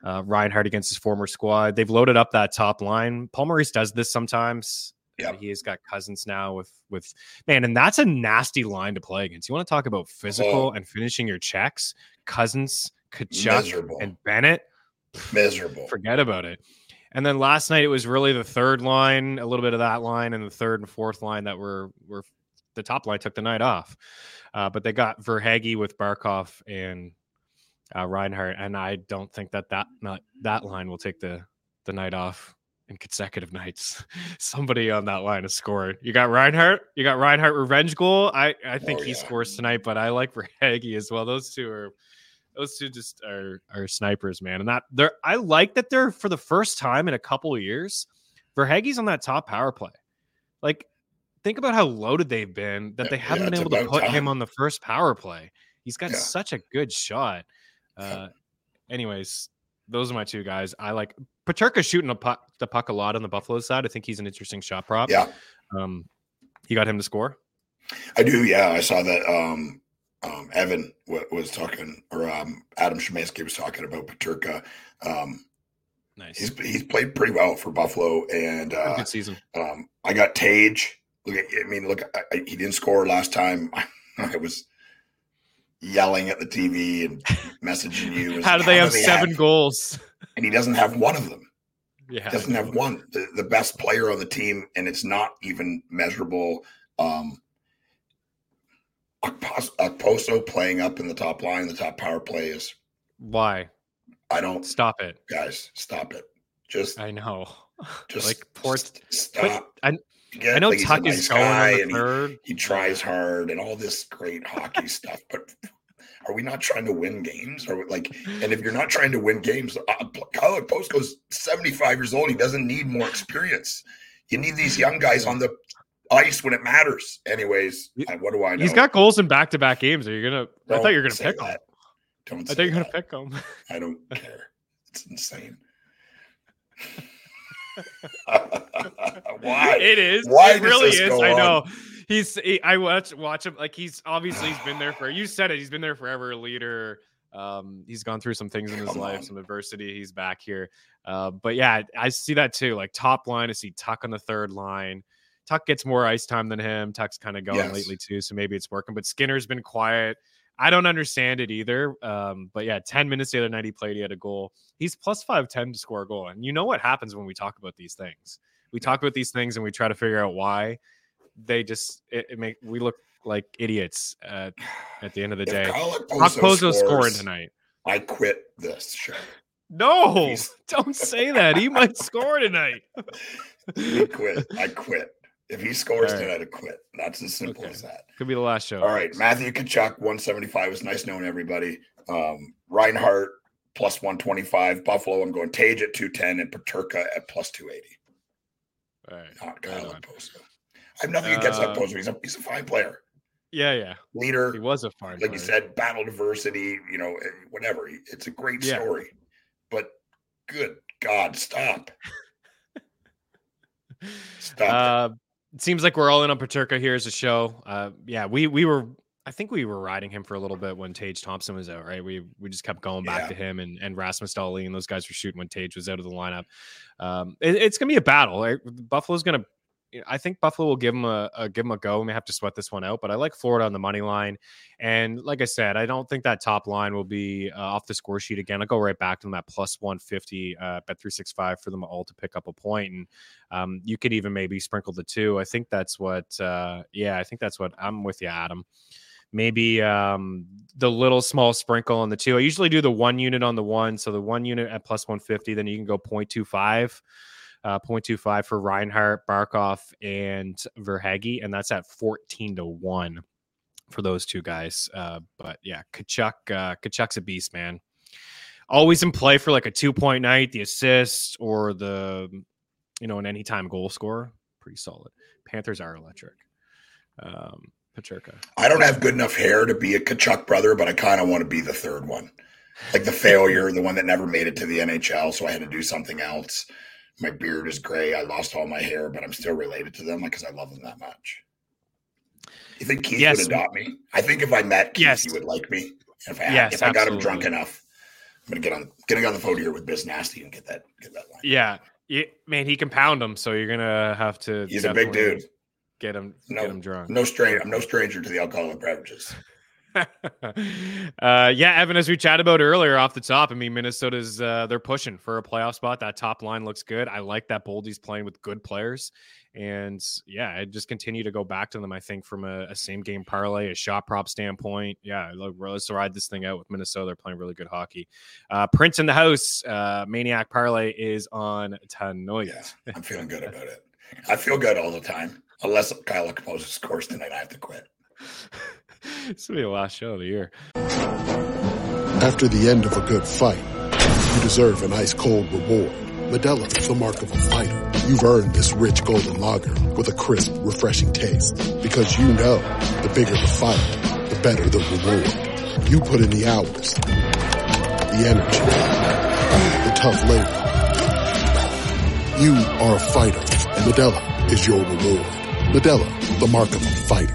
uh, Reinhardt against his former squad. They've loaded up that top line. Paul Maurice does this sometimes. Yeah. He has got Cousins now with, with man, and that's a nasty line to play against. You want to talk about physical oh. and finishing your checks? Cousins, Tkachuk, Miserable. and Bennett? Miserable. Forget about it. And then last night, it was really the third line, a little bit of that line, and the third and fourth line that were, were the top line took the night off. Uh, but they got Verhaeghe with Barkov and uh, Reinhardt, and I don't think that that, not, that line will take the, the night off. In consecutive nights, somebody on that line is scoring. You got Reinhardt. You got Reinhardt revenge goal. I, I think oh, he yeah. scores tonight, but I like Verhaeghe as well. Those two are, those two just are are snipers, man. And that they're I like that they're for the first time in a couple of years, Verhaeghe's on that top power play. Like, think about how loaded they've been that yeah, they haven't yeah, been able to put time. him on the first power play. He's got yeah. such a good shot. Uh, yeah. Anyways, those are my two guys. I like. Paterka's shooting a puck, the puck a lot on the Buffalo side. I think he's an interesting shot prop. Yeah. Um, you got him to score? I do, yeah. I saw that um, um, Evan w- was talking, or um, Adam Szymanski was talking about Paterka. Um, nice. He's, he's played pretty well for Buffalo. And uh, good season. Um, I got Tage. Look, at, I mean, look, I, I, he didn't score last time. I was yelling at the T V and messaging you. As, how do they how have do they seven have? goals? And he doesn't have one of them. Yeah, he doesn't have one. The, the best player on the team, and it's not even measurable. Um, Okposo playing up in the top line, the top power play is why. I don't stop it, guys. Stop it. Just I know. Just like port. Stop. But I, yeah, I know like Tuck is nice going on the third. He, he tries hard and all this great hockey stuff, but are we not trying to win games? Or like, and if you're not trying to win games, uh, Kyle Okposo's seventy-five years old. He doesn't need more experience. You need these young guys on the ice when it matters. Anyways, what do I know? He's got goals in back-to-back games. Are you gonna? Don't I thought you were gonna pick that. him. Don't I thought you were gonna pick him. I don't care. It's insane. Why it is? Why it really is? I know. He's. He, I watch watch him. Like he's obviously he's been there for. You said it. He's been there forever. A leader. Um, he's gone through some things in his Come life, on. some adversity. He's back here. Uh, but yeah, I see that too. Like top line, I see Tuck on the third line. Tuck gets more ice time than him. Tuck's kind of going yes. lately too, so maybe it's working. But Skinner's been quiet. I don't understand it either. Um, but yeah, ten minutes the other night he played. He had a goal. He's plus five ten to score a goal. And you know what happens when we talk about these things. We talk about these things and we try to figure out why. They just it, it make we look like idiots at, at the end of the if day. Okposo scoring tonight. I quit this show. No, Please. don't say that. He might score tonight. I quit. I quit. If he scores, right. then I'd have quit. That's as simple okay. as that. Could be the last show. All right. Matthew Tkachuk, one seventy-five. It was nice knowing everybody. Um, Reinhardt, plus one twenty-five. Buffalo, I'm going Tage at two ten and Paterka at plus two eighty. All right. Not Kyle Okposo. I have nothing against uh, Okposo. He's a, he's a fine player. Yeah, yeah. Leader. He was a fine like player. Like you said, battle diversity, you know, whatever. It's a great yeah. story. But good God, stop. Stop. Uh, It seems like we're all in on Paterka here as a show. Uh, yeah, we we were, I think we were riding him for a little bit when Tage Thompson was out, right? We we just kept going back yeah. to him and, and Rasmus Dahlin, and those guys were shooting when Tage was out of the lineup. Um, it, it's going to be a battle. Right? Buffalo's going to, I think Buffalo will give him a, a give him a go. We may have to sweat this one out, but I like Florida on the money line. And like I said, I don't think that top line will be uh, off the score sheet again. I'll go right back to them at plus one fifty, uh, bet three sixty-five for them all to pick up a point. And um, you could even maybe sprinkle the two. I think that's what, uh, yeah, I think that's what I'm with you, Adam. Maybe um, the little small sprinkle on the two. I usually do the one unit on the one. So the one unit at plus one fifty, then you can go point two five. Uh, point two five for Reinhardt, Barkov, and Verhaeghe, and that's at fourteen to one for those two guys. Uh, but yeah, Tkachuk, uh, Kachuk's a beast, man. Always in play for like a two-point night, the assist, or the, you know, an anytime goal scorer. Pretty solid. Panthers are electric. Um, Paterka. I don't have good enough hair to be a Tkachuk brother, but I kind of want to be the third one. Like the failure, the one that never made it to the N H L, so I had to do something else. My beard is gray. I lost all my hair, but I'm still related to them because I love them that much. You think Keith yes. would adopt me? I think if I met Keith, yes. he would like me. If I, yes, if I got him drunk enough, I'm gonna get on getting on the phone here with Biz Nasty and get that get that line. Yeah, it, man, he can pound him, so you're gonna have to. He's a big dude. Get him, no, get him drunk. No stranger. I'm no stranger to the alcoholic beverages. uh, yeah, Evan, as we chatted about earlier off the top, I mean, Minnesota's uh, they're pushing for a playoff spot. That top line looks good. I like that Boldy's playing with good players. And yeah, I just continue to go back to them, I think, from a, a same game parlay, a shot prop standpoint. Yeah, let's ride this thing out with Minnesota. They're playing really good hockey. Uh, Prince in the house, uh, Maniac Parlay is on tonight. Yeah, I'm feeling good about it. I feel good all the time. Unless Kyle Okposo scores tonight, I have to quit. This will be the last show of the year. After the end of a good fight, you deserve an ice-cold reward. Medalla is the mark of a fighter. You've earned this rich golden lager with a crisp, refreshing taste. Because you know, the bigger the fight, the better the reward. You put in the hours, the energy, the tough labor. You are a fighter, and Medalla is your reward. Medalla, the mark of a fighter.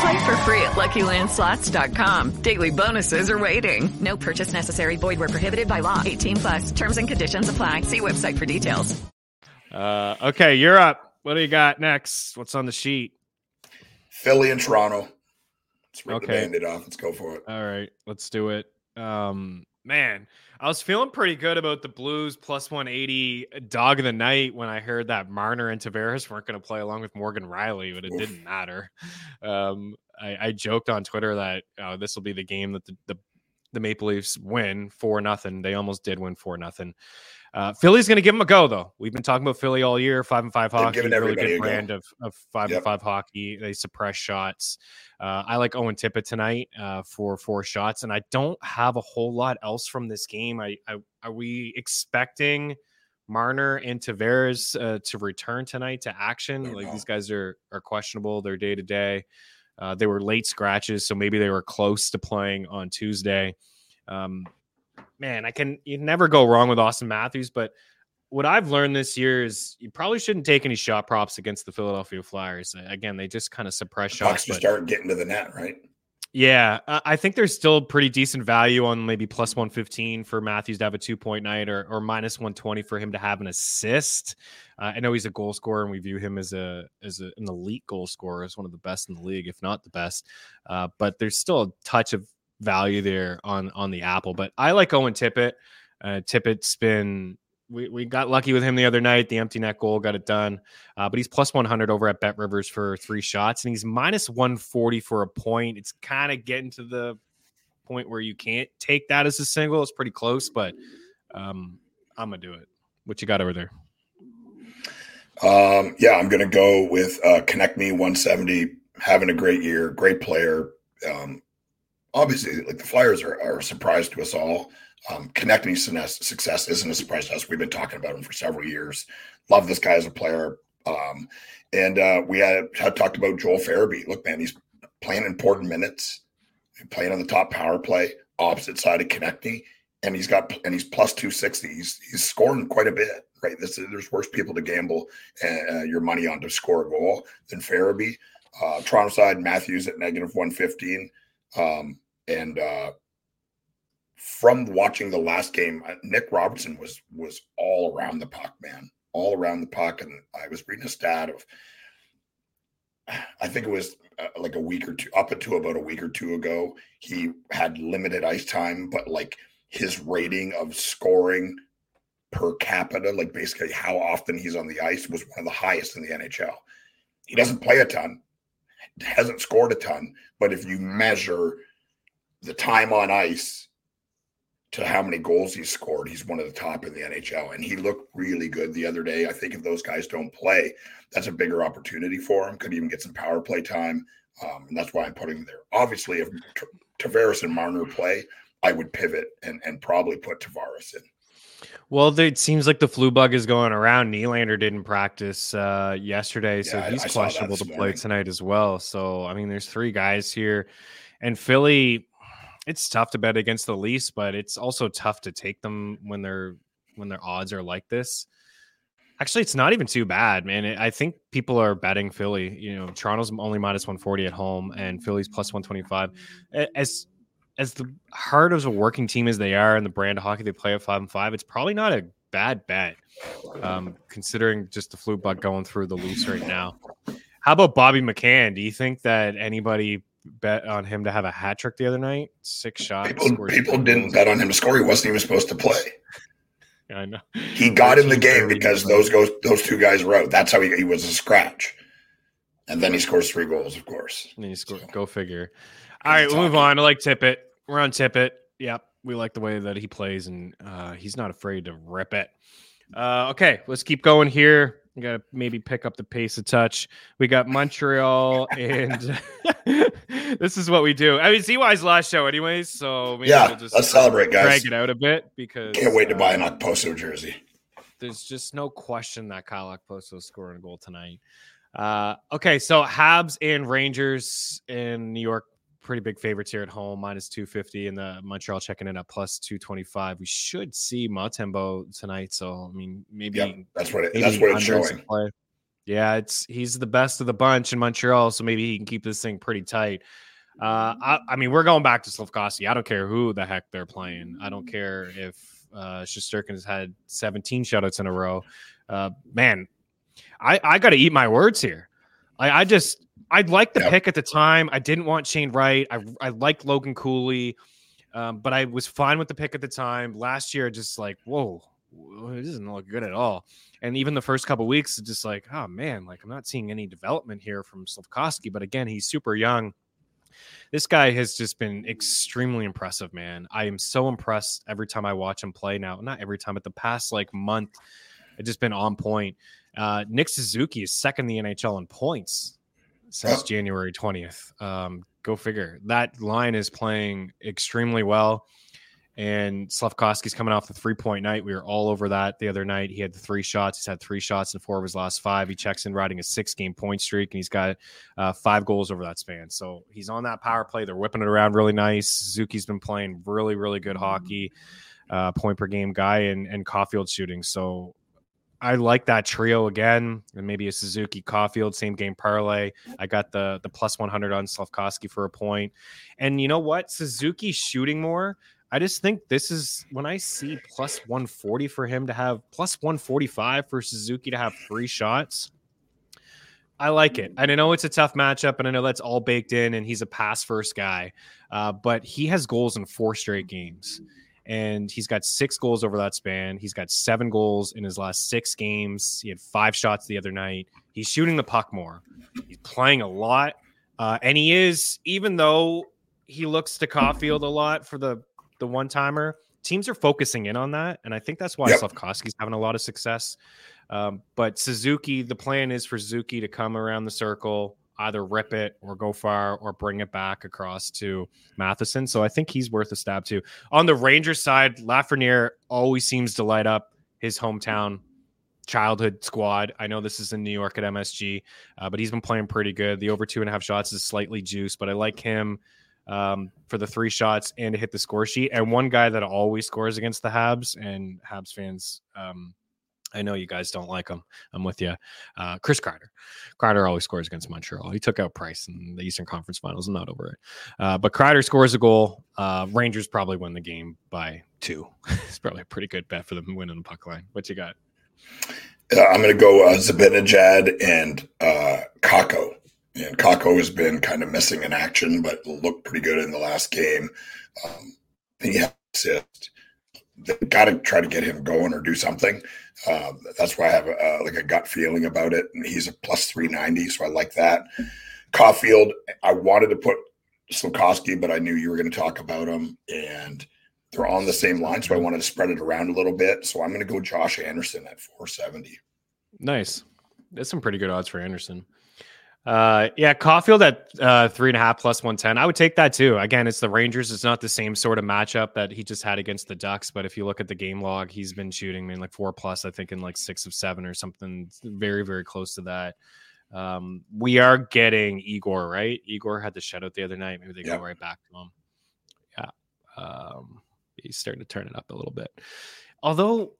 Play for free at Lucky Land Slots dot com. Daily bonuses are waiting. No purchase necessary. Void where prohibited by law. eighteen plus. Terms and conditions apply. See website for details. Uh, okay, you're up. What do you got next? What's on the sheet? Philly and Toronto. Let's rip okay. the Band-Aid off. Let's go for it. All right, let's do it. Um, man, I was feeling pretty good about the Blues plus one eighty dog of the night when I heard that Marner and Tavares weren't going to play along with Morgan Riley, but it Oof. didn't matter. Um, I, I joked on Twitter that oh, this will be the game that the, the, the Maple Leafs win four nothing. They almost did win four nothing. Uh, Philly's going to give them a go, though. We've been talking about Philly all year. Five and five hockey, really good brand of, of five yep. and five hockey. They suppress shots. Uh, I like Owen Tippett tonight uh, for four shots, and I don't have a whole lot else from this game. I, I are we expecting Marner and Tavares uh, to return tonight to action? Like know. These guys are are questionable. They're day to day. They were late scratches, so maybe they were close to playing on Tuesday. Um, Man, I can you never go wrong with Austin Matthews, but what I've learned this year is you probably shouldn't take any shot props against the Philadelphia Flyers. Again, they just kind of suppress the shots. Bucks just start getting to the net, right? Yeah, I think there's still pretty decent value on maybe plus one fifteen for Matthews to have a two-point night or, or minus one twenty for him to have an assist. Uh, I know he's a goal scorer, and we view him as a as a, an elite goal scorer, as one of the best in the league, if not the best. Uh, but there's still a touch of value there on on the apple, but I like Owen Tippett. Uh, Tippett's been we we got lucky with him the other night. The empty net goal got it done. Uh, but he's plus one hundred over at Bet Rivers for three shots, and he's minus one forty for a point. It's kind of getting to the point where you can't take that as a single. It's pretty close, but um, I'm gonna do it. What you got over there? Um, yeah, I'm gonna go with uh, Connect Me one seventy. Having a great year, great player. Um, Obviously, like the Flyers are, are a surprise to us all. Um, Connecting success isn't a surprise to us. We've been talking about him for several years. Love this guy as a player. Um, and uh, we had, had talked about Joel Farabee. Look, man, he's playing important minutes, playing on the top power play, opposite side of Connecting, and he's got and he's plus two sixty. He's, he's scoring quite a bit, right? This is, there's worse people to gamble uh, your money on to score a goal than Farabee. Uh, Toronto side, Matthews at negative one fifteen. Um, And uh, from watching the last game, Nick Robertson was was all around the puck, man, all around the puck. And I was reading a stat of, I think it was uh, like a week or two, up until about a week or two ago, he had limited ice time, but like his rating of scoring per capita, like basically how often he's on the ice, was one of the highest in the N H L. He doesn't play a ton, hasn't scored a ton, but if you measure the time on ice to how many goals he's scored, he's one of the top in the N H L, and he looked really good the other day. I think if those guys don't play, that's a bigger opportunity for him. Could even get some power play time, um, and that's why I'm putting him there. Obviously, if T- Tavares and Marner play, I would pivot and and probably put Tavares in. Well, it seems like the flu bug is going around. Nylander didn't practice uh, yesterday, so yeah, he's I, I questionable to morning. play tonight as well. So, I mean, there's three guys here, and Philly. It's tough to bet against the Leafs, but it's also tough to take them when they're when their odds are like this. Actually, it's not even too bad, man. I think people are betting Philly. You know, Toronto's only minus one forty at home, and Philly's plus one twenty-five. As as the heart of a working team as they are, and the brand of hockey they play at five and five, it's probably not a bad bet, um, considering just the flu bug going through the Leafs right now. How about Bobby McCann? Do you think that anybody bet on him to have a hat trick the other night? Six shots. People, people didn't bet on him to score. He wasn't even supposed to play. Yeah, I know. He got in the game because those goes those two guys were out. That's how he, he was a scratch. And then he scores three goals, of course. And he scored. So, go figure. All right, we'll move on. I like Tippett. We're on Tippett. Yep, we like the way that he plays, and uh, he's not afraid to rip it. Uh, okay, let's keep going here. We got to maybe pick up the pace a touch. We got Montreal, and this is what we do. I mean, it's E Y's last show anyways, so maybe yeah, we'll just let's celebrate, guys. Drag it out a bit because can't wait to uh, buy an Okposo jersey. There's just no question that Kyle Okposo is scoring a goal tonight. Uh, okay, so Habs and Rangers in New York pretty big favorites here at home, minus two fifty, and the Montreal checking in at plus two twenty-five. We should see Montembeault tonight, so I mean, maybe yep, that's what it, maybe that's what it's showing. Yeah, it's he's the best of the bunch in Montreal, so maybe he can keep this thing pretty tight. Uh, I, I mean, we're going back to Slafkovsky. I don't care who the heck they're playing. I don't care if uh, Shesterkin has had seventeen shutouts in a row. Uh, man, I, I got to eat my words here. I, I just I liked the yep. pick at the time. I didn't want Shane Wright. I I liked Logan Cooley, um, but I was fine with the pick at the time. Last year, just like whoa, it doesn't look good at all. And even the first couple of weeks, it's just like oh man, like I'm not seeing any development here from Slafkovsky. But again, he's super young. This guy has just been extremely impressive, man. I am so impressed every time I watch him play now. Not every time, but the past like month, it's just been on point. Uh, Nick Suzuki is second in the N H L in points since oh. January twentieth. Um, go figure. That line is playing extremely well. And Slafkovsky's coming off the three-point night. We were all over that the other night. He had the three shots. He's had three shots in four of his last five. He checks in riding a six-game point streak, and he's got uh, five goals over that span. So he's on that power play. They're whipping it around really nice. Suzuki's been playing really, really good hockey, uh, point-per-game guy, and, and Caulfield shooting. So I like that trio again, and maybe a Suzuki, Caulfield, same-game parlay. I got the the plus one hundred on Slafkovsky for a point. And you know what? Suzuki shooting more. I just think this is when I see plus one forty for him to have plus one forty-five for Suzuki to have three shots. I like it. And I know it's a tough matchup, and I know that's all baked in, and he's a pass first guy, uh, but he has goals in four straight games, and he's got six goals over that span. He's got seven goals in his last six games. He had five shots the other night. He's shooting the puck more. He's playing a lot. Uh, and he is, even though he looks to Caulfield a lot for the, the one-timer, teams are focusing in on that, and I think that's why yep. Slafkovsky's having a lot of success. Um, but Suzuki, the plan is for Suzuki to come around the circle, either rip it or go far or bring it back across to Matheson. So I think he's worth a stab too. On the Rangers side, Lafreniere always seems to light up his hometown childhood squad. I know this is in New York at M S G, uh, but he's been playing pretty good. The over two and a half shots is slightly juiced, but I like him Um, for the three shots and to hit the score sheet. And one guy that always scores against the Habs, and Habs fans, um, I know you guys don't like him. I'm with you. Uh, Chris Kreider. Kreider always scores against Montreal. He took out Price in the Eastern Conference Finals. I'm not over it. Uh, but Kreider scores a goal. Uh, Rangers probably win the game by two. It's probably a pretty good bet for them winning the puck line. What you got? Uh, I'm going to go uh, Zibanejad and uh, Kako. And Kako has been kind of missing in action, but looked pretty good in the last game. Um, he has assist. They've got to try to get him going or do something. Um, that's why I have a, like a gut feeling about it. And he's a plus three ninety, so I like that. Caulfield, I wanted to put Slafkovsky, but I knew you were going to talk about him. And they're on the same line, so I wanted to spread it around a little bit. So I'm going to go Josh Anderson at four seventy. Nice. That's some pretty good odds for Anderson. Uh, yeah, Caulfield at uh, three and a half plus one ten. I would take that too. Again, it's the Rangers. It's not the same sort of matchup that he just had against the Ducks. But if you look at the game log, he's been shooting, I mean, like four plus, I think, in like six of seven or something very, very close to that. Um, we are getting Igor, right? Igor had the shutout the other night. Maybe they yeah. go right back to him. Yeah. Um, he's starting to turn it up a little bit. Although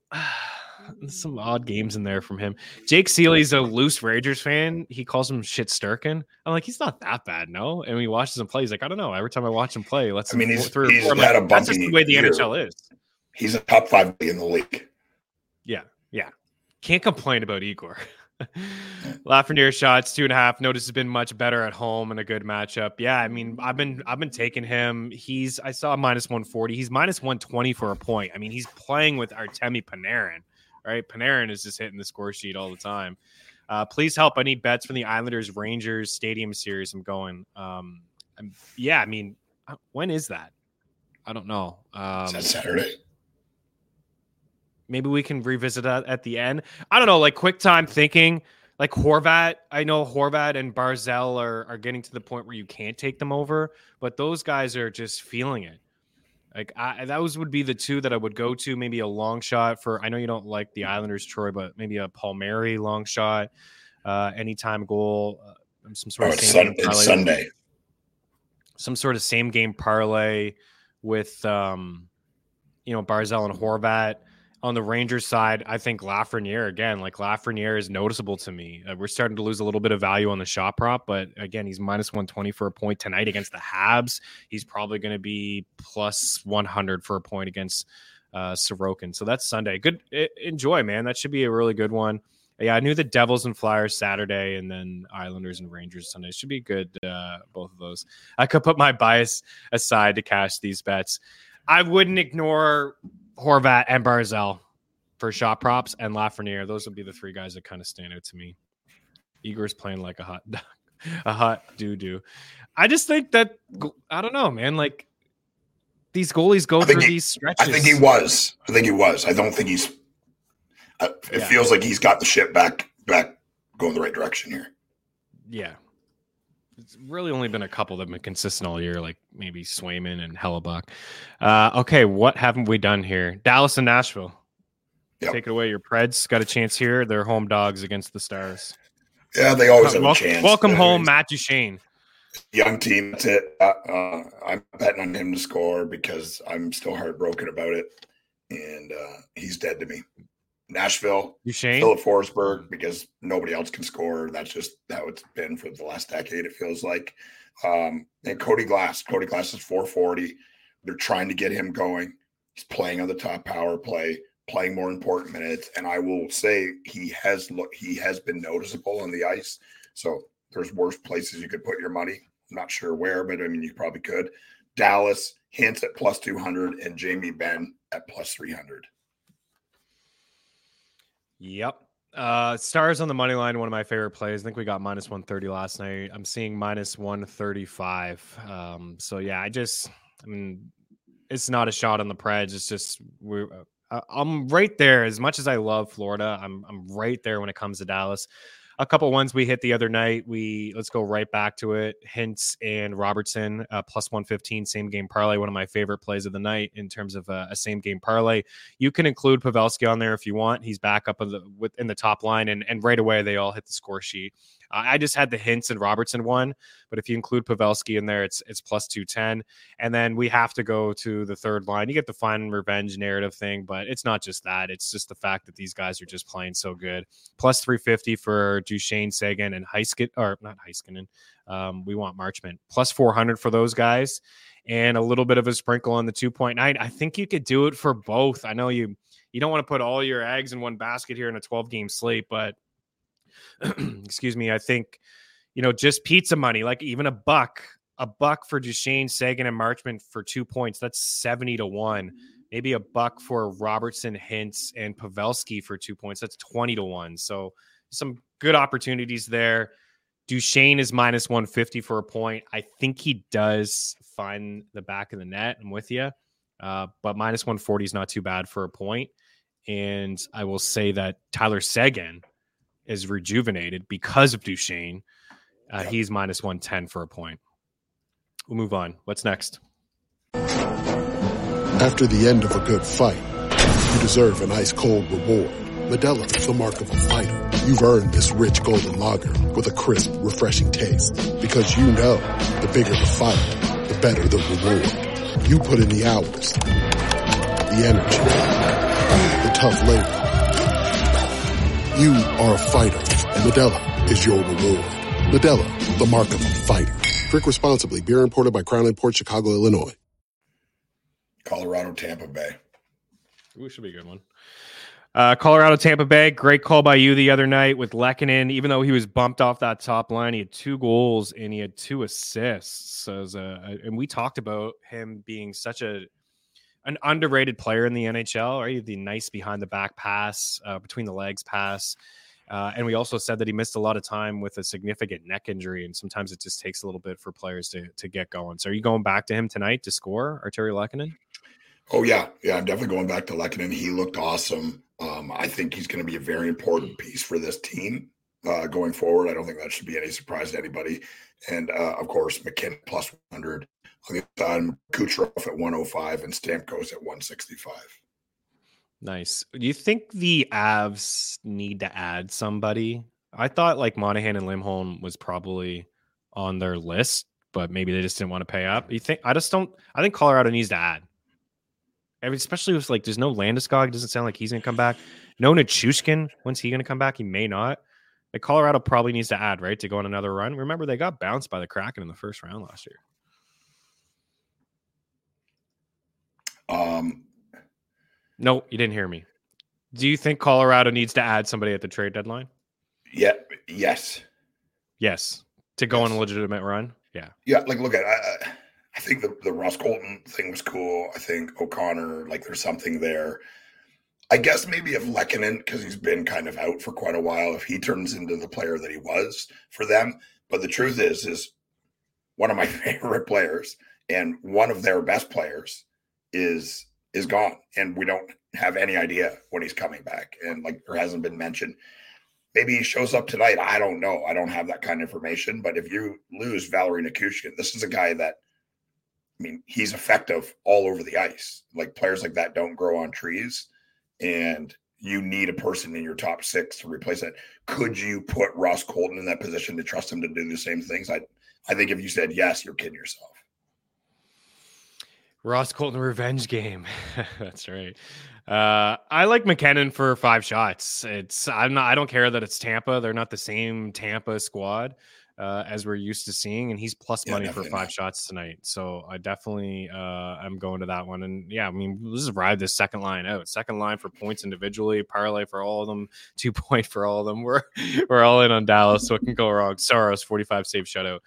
some odd games in there from him. Jake Seeley's a loose Rangers fan. He calls him Shitsterkin. I'm like, he's not that bad, no? And he watches him play. He's like, I don't know. Every time I watch him play, let's I mean, he's, through he's had like, a bumpy that's just the way the year. N H L is. He's a top five in the league. Yeah, yeah. Can't complain about Igor. Lafreniere shots two and a half. Notice has been much better at home and a good matchup. Yeah, I mean, I've been I've been taking him. He's I saw minus one forty. He's minus one twenty for a point. I mean, he's playing with Artemi Panarin. Right, Panarin is just hitting the score sheet all the time. Uh, please help. I need bets from the Islanders Rangers Stadium Series. I'm going. Um, I'm, yeah, I mean, when is that? I don't know. Um, is that Saturday? Maybe we can revisit that at the end. I don't know. Like quick time thinking. Like Horvat. I know Horvat and Barzell are are getting to the point where you can't take them over, but those guys are just feeling it. Like I, those would be the two that I would go to. Maybe a long shot for, I know you don't like the Islanders, Troy, but maybe a Palmieri long shot, uh, anytime goal, uh, some sort oh, of. It's, sun, it's Sunday. some sort of same game parlay with, um, you know, Barzal and Horvat. On the Rangers side, I think Lafreniere again, like Lafreniere is noticeable to me. Uh, we're starting to lose a little bit of value on the shot prop, but again, he's minus one twenty for a point tonight against the Habs. He's probably going to be plus one hundred for a point against uh, Sorokin. So that's Sunday. Good. It, enjoy, man. That should be a really good one. Yeah, I knew the Devils and Flyers Saturday, and then Islanders and Rangers Sunday. Should be good, uh, both of those. I could put my bias aside to cash these bets. I wouldn't ignore Horvat and Barzal for shot props and Lafreniere. Those would be the three guys that kind of stand out to me. Igor's playing like a hot a hot doo-doo. I just think that, I don't know, man. Like, these goalies go through he, these stretches. I think he was. I think he was. I don't think he's Uh, it yeah. feels like he's got the ship back, back going the right direction here. Yeah. It's really only been a couple that have been consistent all year, like maybe Swayman and Hellebuck. Uh, okay, what haven't we done here? Dallas and Nashville. Yep. Take it away. Your Preds got a chance here. They're home dogs against the Stars. Yeah, they always have welcome, a chance. Welcome They're home, Matt Duchene. Young team, that's it. Uh, uh, I'm betting on him to score because I'm still heartbroken about it, and uh, he's dead to me. Nashville, Duchene? Still at Forsberg because nobody else can score. That's just how it's been for the last decade, it feels like. Um, and Cody Glass. Cody Glass is four forty. They're trying to get him going. He's playing on the top power play, playing more important minutes. And I will say he has look, he has been noticeable on the ice. So there's worse places you could put your money. I'm not sure where, but I mean, you probably could. Dallas, Hintz at plus two hundred and Jamie Benn at plus three hundred. Yep. Uh, Stars on the money line, one of my favorite plays. I think we got minus one thirty last night. I'm seeing minus one thirty-five. Um, so, yeah, I just, I mean, it's not a shot on the Preds. It's just, we're, uh, I'm right there. As much as I love Florida, I'm I'm right there when it comes to Dallas. A couple ones we hit the other night. We let's go right back to it. Hintz and Robertson, uh, plus one fifteen, same game parlay. One of my favorite plays of the night in terms of uh, a same game parlay. You can include Pavelski on there if you want. He's back up in the, within the top line, and, and right away they all hit the score sheet. Uh, I just had the Hintz and Robertson one, but if you include Pavelski in there, it's it's plus two ten. And then we have to go to the third line. You get the fine and revenge narrative thing, but it's not just that. It's just the fact that these guys are just playing so good. plus three fifty for Duchene, Sagan, and Heiskanen, or not Heiskanen. Um, we want Marchment. plus four hundred for those guys, and a little bit of a sprinkle on the two point nine. I think you could do it for both. I know you you don't want to put all your eggs in one basket here in a twelve-game slate, but excuse me, I think, you know, just pizza money, like even a buck, a buck for Duchene, Sagan, and Marchment for two points. That's seventy to one. Maybe a buck for Robertson, Hintz, and Pavelski for two points. That's twenty to one. So some good opportunities there. Duchene is minus one fifty for a point. I think he does find the back of the net. I'm with you. Uh, but minus one forty is not too bad for a point. And I will say that Tyler Seguin is rejuvenated because of Duchene. Uh, yep. He's minus one ten for a point. We'll move on. What's next? After the end of a good fight, you deserve an ice-cold reward. Medalla is the mark of a fighter. You've earned this rich golden lager with a crisp, refreshing taste. Because you know, the bigger the fight, the better the reward. You put in the hours, the energy, the tough labor. You are a fighter, and Modelo is your reward. Modelo, the mark of a fighter. Drink responsibly. Beer imported by Crown Import, Chicago, Illinois. Colorado, Tampa Bay. Ooh, should be a good one. Uh, Colorado, Tampa Bay. Great call by you the other night with Lehkonen. Even though he was bumped off that top line, he had two goals and he had two assists. So it was a, and we talked about him being such a an underrated player in the N H L, right? The nice behind the back pass, uh, between the legs pass. Uh, and we also said that he missed a lot of time with a significant neck injury. And sometimes it just takes a little bit for players to, to get going. So are you going back to him tonight to score, or Terry Lehkonen? Oh yeah. Yeah. I'm definitely going back to Lehkonen. He looked awesome. Um, I think he's going to be a very important piece for this team uh, going forward. I don't think that should be any surprise to anybody. And uh, of course, McKinnon plus one hundred. On the other side, Kucherov at one oh five and Stamkos at one sixty-five. Nice. Do you think the Avs need to add somebody? I thought like Monahan and Limholm was probably on their list, but maybe they just didn't want to pay up. You think? I just don't. I think Colorado needs to add. I mean, especially with like, there's no Landeskog. It doesn't sound like he's going to come back. No Nichushkin. When's he going to come back? He may not. Like Colorado probably needs to add, right, to go on another run. Remember, they got bounced by the Kraken in the first round last year. Um, no, you didn't hear me. Do you think Colorado needs to add somebody at the trade deadline? Yeah. Yes. Yes. To go yes. on a legitimate run. Yeah. Yeah. Like, look at. I, I think the the Ross Colton thing was cool. I think O'Connor. Like, there's something there. I guess maybe if Lehkonen, because he's been kind of out for quite a while, if he turns into the player that he was for them. But the truth is, is one of my favorite players and one of their best players is is gone, and we don't have any idea when he's coming back. And like, there hasn't been mentioned. Maybe he shows up tonight. I don't know. I don't have that kind of information. But if you lose Valeri Nichushkin, this is a guy that, I mean, he's effective all over the ice. Like, players like that don't grow on trees. And you need a person in your top six to replace that. Could you put Ross Colton in that position to trust him to do the same things? I I think if you said yes, you're kidding yourself. Ross Colton revenge game. That's right. Uh, I like McKinnon for five shots. It's I'm not I don't care that it's Tampa. They're not the same Tampa squad uh, as we're used to seeing, and he's plus yeah, money for five not. shots tonight. So I definitely uh, I'm going to that one. And yeah, I mean, let's just ride this second line out. Second line for points individually, parlay for all of them, two point for all of them. We're we're all in on Dallas, so it can go wrong. Soros forty-five save shutout.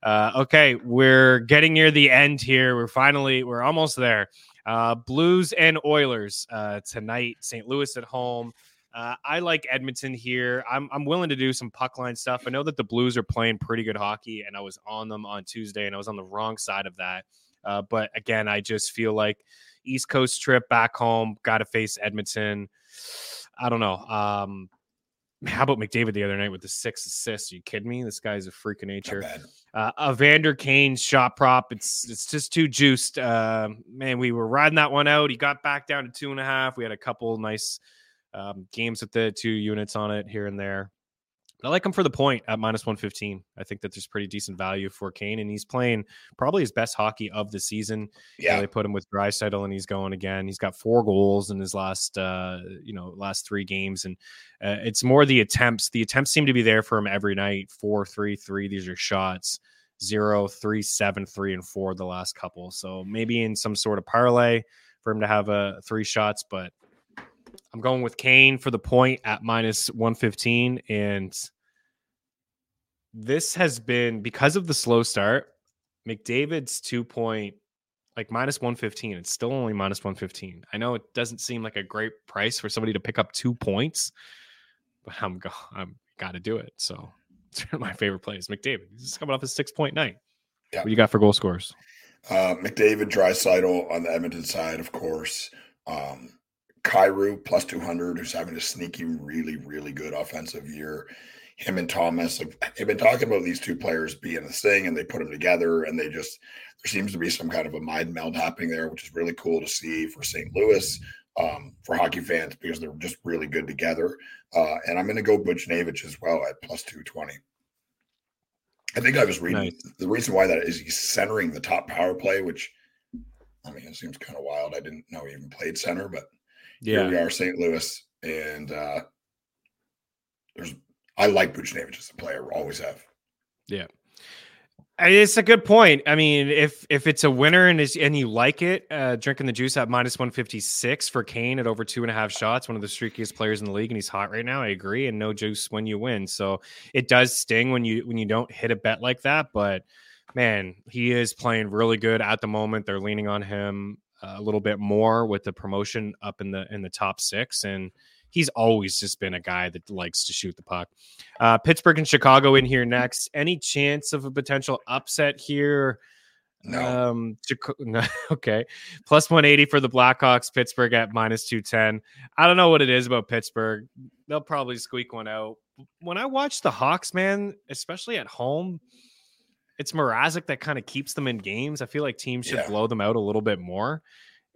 Uh, okay, we're getting near the end here. We're finally, we're almost there. Uh, Blues and Oilers uh, tonight. Saint Louis at home. Uh, I like Edmonton here. I'm I'm willing to do some puck line stuff. I know that the Blues are playing pretty good hockey, and I was on them on Tuesday, and I was on the wrong side of that. Uh, but again, I just feel like East Coast trip back home. Got to face Edmonton. I don't know. Um, how about McDavid the other night with the six assists? Are you kidding me? This guy's a freak of nature. Uh, Evander Kane's shot prop. It's it's just too juiced. Uh, man, we were riding that one out. He got back down to two and a half. We had a couple nice um, games with the two units on it here and there. But I like him for the point at minus one fifteen. I think that there's pretty decent value for Kane, and he's playing probably his best hockey of the season. Yeah. You know, they put him with Draisaitl, and he's going again. He's got four goals in his last, uh, you know, last three games, and uh, it's more the attempts. The attempts seem to be there for him every night. Four, three, three. These are shots. Zero, three, seven, three, and four. The last couple. So maybe in some sort of parlay for him to have a uh, three shots, but. I'm going with Kane for the point at minus one fifteen. And this has been, because of the slow start, McDavid's two point, like minus one fifteen. It's still only minus one fifteen. I know it doesn't seem like a great price for somebody to pick up two points, but I'm go- I'm got to do it. So it's one of my favorite plays. McDavid, he's coming off a six point night. Yeah. What do you got for goal scorers? Uh, McDavid, Draisaitl on the Edmonton side, of course. Um, Cairo plus two hundred, who's having a sneaky, really, really good offensive year. Him and Thomas, like, they've been talking about these two players being this thing, and they put them together, and they just, there seems to be some kind of a mind meld happening there, which is really cool to see for Saint Louis, um, for hockey fans, because they're just really good together. Uh, and I'm going to go Buchnevich as well at plus two twenty. I think I was reading, nice. The reason why that is he's centering the top power play, which, I mean, it seems kind of wild. I didn't know he even played center, but yeah. Here we are, Saint Louis, and uh, there's. I like Buchnevich as a player. Always have. Yeah, it's a good point. I mean, if if it's a winner and is and you like it, uh, drinking the juice at minus one fifty-six for Kane at over two and a half shots, one of the streakiest players in the league, and he's hot right now. I agree, and no juice when you win. So it does sting when you when you don't hit a bet like that. But man, he is playing really good at the moment. They're leaning on him a little bit more with the promotion up in the in the top six, and he's always just been a guy that likes to shoot the puck. Uh, Pittsburgh and Chicago in here next. Any chance of a potential upset here? No. Um, Chico- no okay. plus one eighty for the Blackhawks. Pittsburgh at minus two ten. I don't know what it is about Pittsburgh. They'll probably squeak one out. When I watch the Hawks, man, especially at home, it's Mrazek that kind of keeps them in games. I feel like teams should yeah. blow them out a little bit more.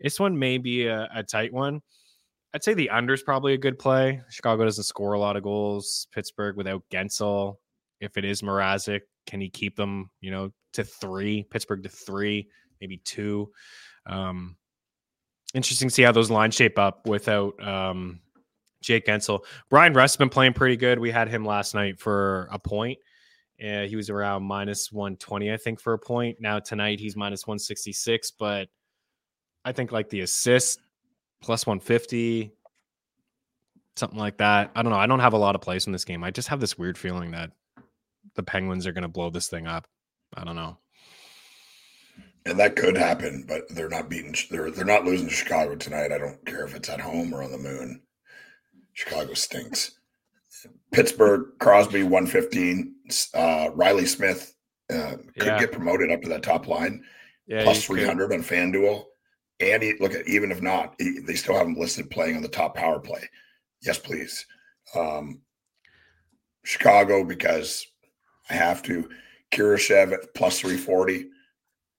This one may be a, a tight one. I'd say the under is probably a good play. Chicago doesn't score a lot of goals. Pittsburgh without Gensel, if it is Mrazek, can he keep them, you know, to three, Pittsburgh to three, maybe two. Um, interesting to see how those lines shape up without um, Jake Guentzel. Brian Rust's been playing pretty good. We had him last night for a point. Uh, he was around minus one twenty, I think, for a point. Now tonight he's minus one sixty-six, but I think like the assist, plus one fifty, something like that. I don't know. I don't have a lot of plays in this game. I just have this weird feeling that the Penguins are going to blow this thing up. I don't know. And that could happen, but they're not beating. They're they're not losing to Chicago tonight. I don't care if it's at home or on the moon. Chicago stinks. Pittsburgh, Crosby, one fifteen. Uh, Riley Smith uh, could yeah. get promoted up to that top line. Yeah, plus three hundred could. On FanDuel. And he, look, at even if not, he, they still have him listed playing on the top power play. Yes, please. Um, Chicago, because I have to. Kurashev at plus three forty.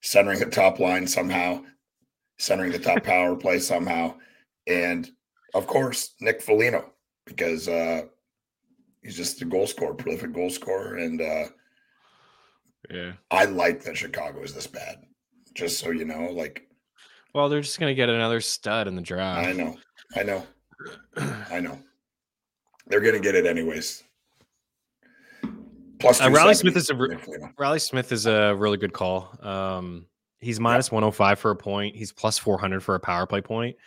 Centering the top line somehow. Centering the top power play somehow. And, of course, Nick Foligno, because uh, he's just a goal scorer, prolific goal scorer. And uh, yeah, I like that Chicago is this bad. Just so you know, like, well, they're just going to get another stud in the draft. I know. I know. I know. They're going to get it anyways. Plus uh, Riley Smith is a re- Riley Smith is a really good call. Um, he's minus yeah. one oh five for a point. He's plus four hundred for a power play point,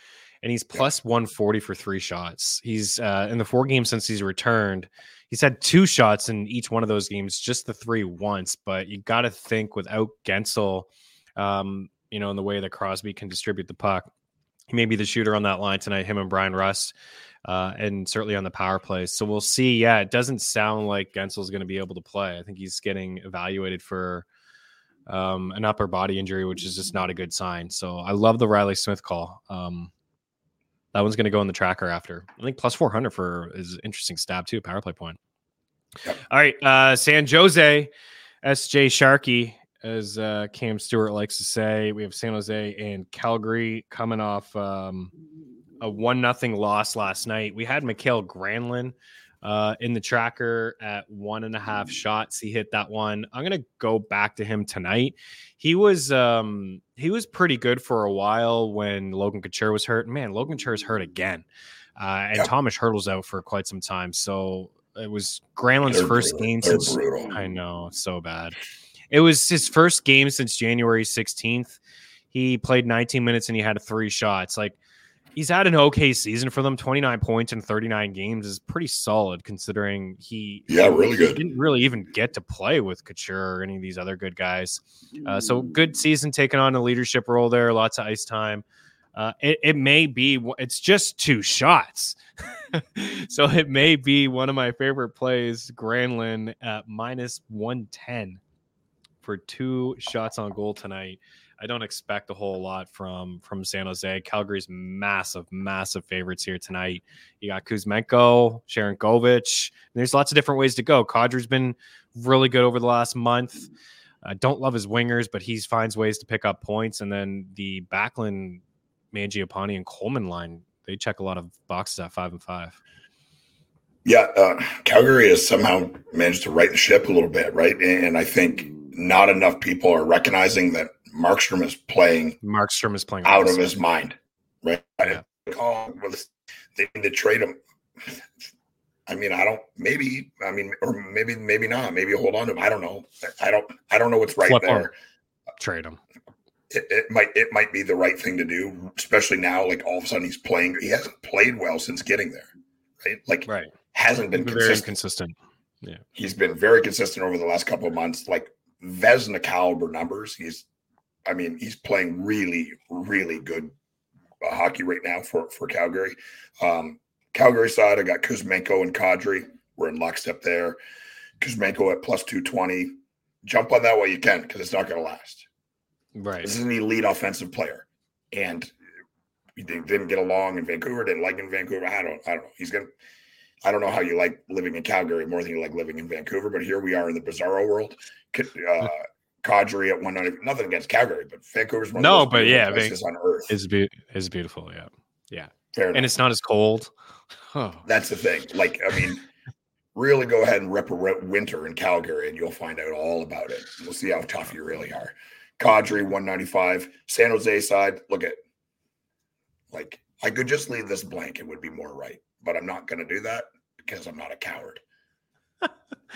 and he's plus yeah. one forty for three shots. He's uh, in the four games since he's returned, he's had two shots in each one of those games, just the three once. But you got to think without Guentzel, um, you know, in the way that Crosby can distribute the puck, he may be the shooter on that line tonight, him and Brian Rust, uh, and certainly on the power plays. So we'll see. Yeah, it doesn't sound like Guentzel's going to be able to play. I think he's getting evaluated for um, an upper body injury, which is just not a good sign. So I love the Riley Smith call. Um, that one's going to go in the tracker after. I think plus four hundred for is an interesting stab too, power play point. Yep. All right, uh, San Jose, S J Sharkey. As uh, Cam Stewart likes to say, we have San Jose and Calgary coming off um, a one nothing loss last night. We had Mikael Granlund uh, in the tracker at one and a half shots. He hit that one. I'm gonna go back to him tonight. He was um, he was pretty good for a while when Logan Couture was hurt. Man, Logan Couture is hurt again, uh, and yep. Thomas Hertle's out for quite some time. So it was Granlund's They're first brutal. game They're since brutal. I know, so bad. It was his first game since January sixteenth. He played nineteen minutes and he had three shots. Like, he's had an okay season for them. twenty-nine points in thirty-nine games is pretty solid considering he, yeah, really he good. didn't really even get to play with Couture or any of these other good guys. Uh, so good season, taking on a leadership role there. Lots of ice time. Uh, it, it may be, it's just two shots. So it may be one of my favorite plays, Granlund at minus one ten. For two shots on goal tonight. I don't expect a whole lot from from San Jose. Calgary's massive, massive favorites here tonight. You got Kuzmenko, Sharangovich. There's lots of different ways to go. Kadri's been really good over the last month. I uh, don't love his wingers, but he finds ways to pick up points. And then the Backlund, Mangiapane, and Coleman line, they check a lot of boxes at five and five. Yeah, uh, Calgary has somehow managed to right the ship a little bit, right? And I think not enough people are recognizing that Markstrom is playing Markstrom is playing out of his mind, right? Yeah. Oh, well, they need to trade him. I mean, I don't, maybe, I mean, or maybe, maybe not, maybe hold on to him. I don't know. I don't, I don't know what's right Flip there. Him. Trade him. It, it might, it might be the right thing to do, especially now, like all of a sudden he's playing, he hasn't played well since getting there, right? Like right. hasn't been, been consistent. Very consistent. Yeah. He's been very consistent over the last couple of months. Like, Vezina caliber numbers. He's, I mean, he's playing really, really good uh, hockey right now for, for Calgary. Um, Calgary side, I got Kuzmenko and Kadri. We're in lockstep there. Kuzmenko at plus two twenty. Jump on that while you can because it's not going to last. Right. This is an elite offensive player. And they didn't get along in Vancouver, didn't like him in Vancouver. I don't, I don't know. He's going to, I don't know how you like living in Calgary more than you like living in Vancouver, but here we are in the bizarro world. Uh, Kadri at one ninety, nothing against Calgary, but Vancouver's one no, of but yeah, places Van- on earth. It's, be- it's beautiful, yeah, yeah, fair enough. And it's not as cold. Oh. That's the thing. Like, I mean, really go ahead and rip a winter in Calgary, and you'll find out all about it. We'll see how tough you really are. Kadri, one ninety-five. San Jose side, look at, like, I could just leave this blank. It would be more right. But I'm not going to do that because I'm not a coward. But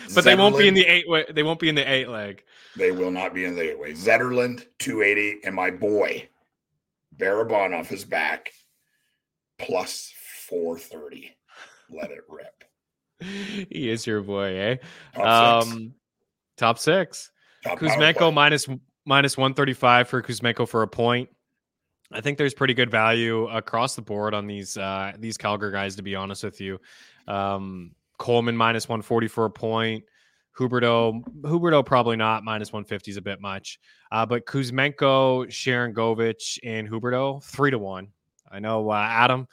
Zetterlund, they won't be in the eight way. They won't be in the eight leg. They will not be in the eight way. Zetterlund, two eighty. And my boy, Barabanov is back. Plus four thirty. Let it rip. He is your boy, eh? Top six. Um, top six. Top Kuzmenko minus, minus one thirty-five for Kuzmenko for a point. I think there's pretty good value across the board on these uh, these Calgary guys, to be honest with you. Um, Coleman minus one forty for a point. Huberdeau, Huberdeau probably not. Minus one fifty is a bit much. Uh, but Kuzmenko, Sharangovich, and Huberdeau, three to one. I know, uh, Adam,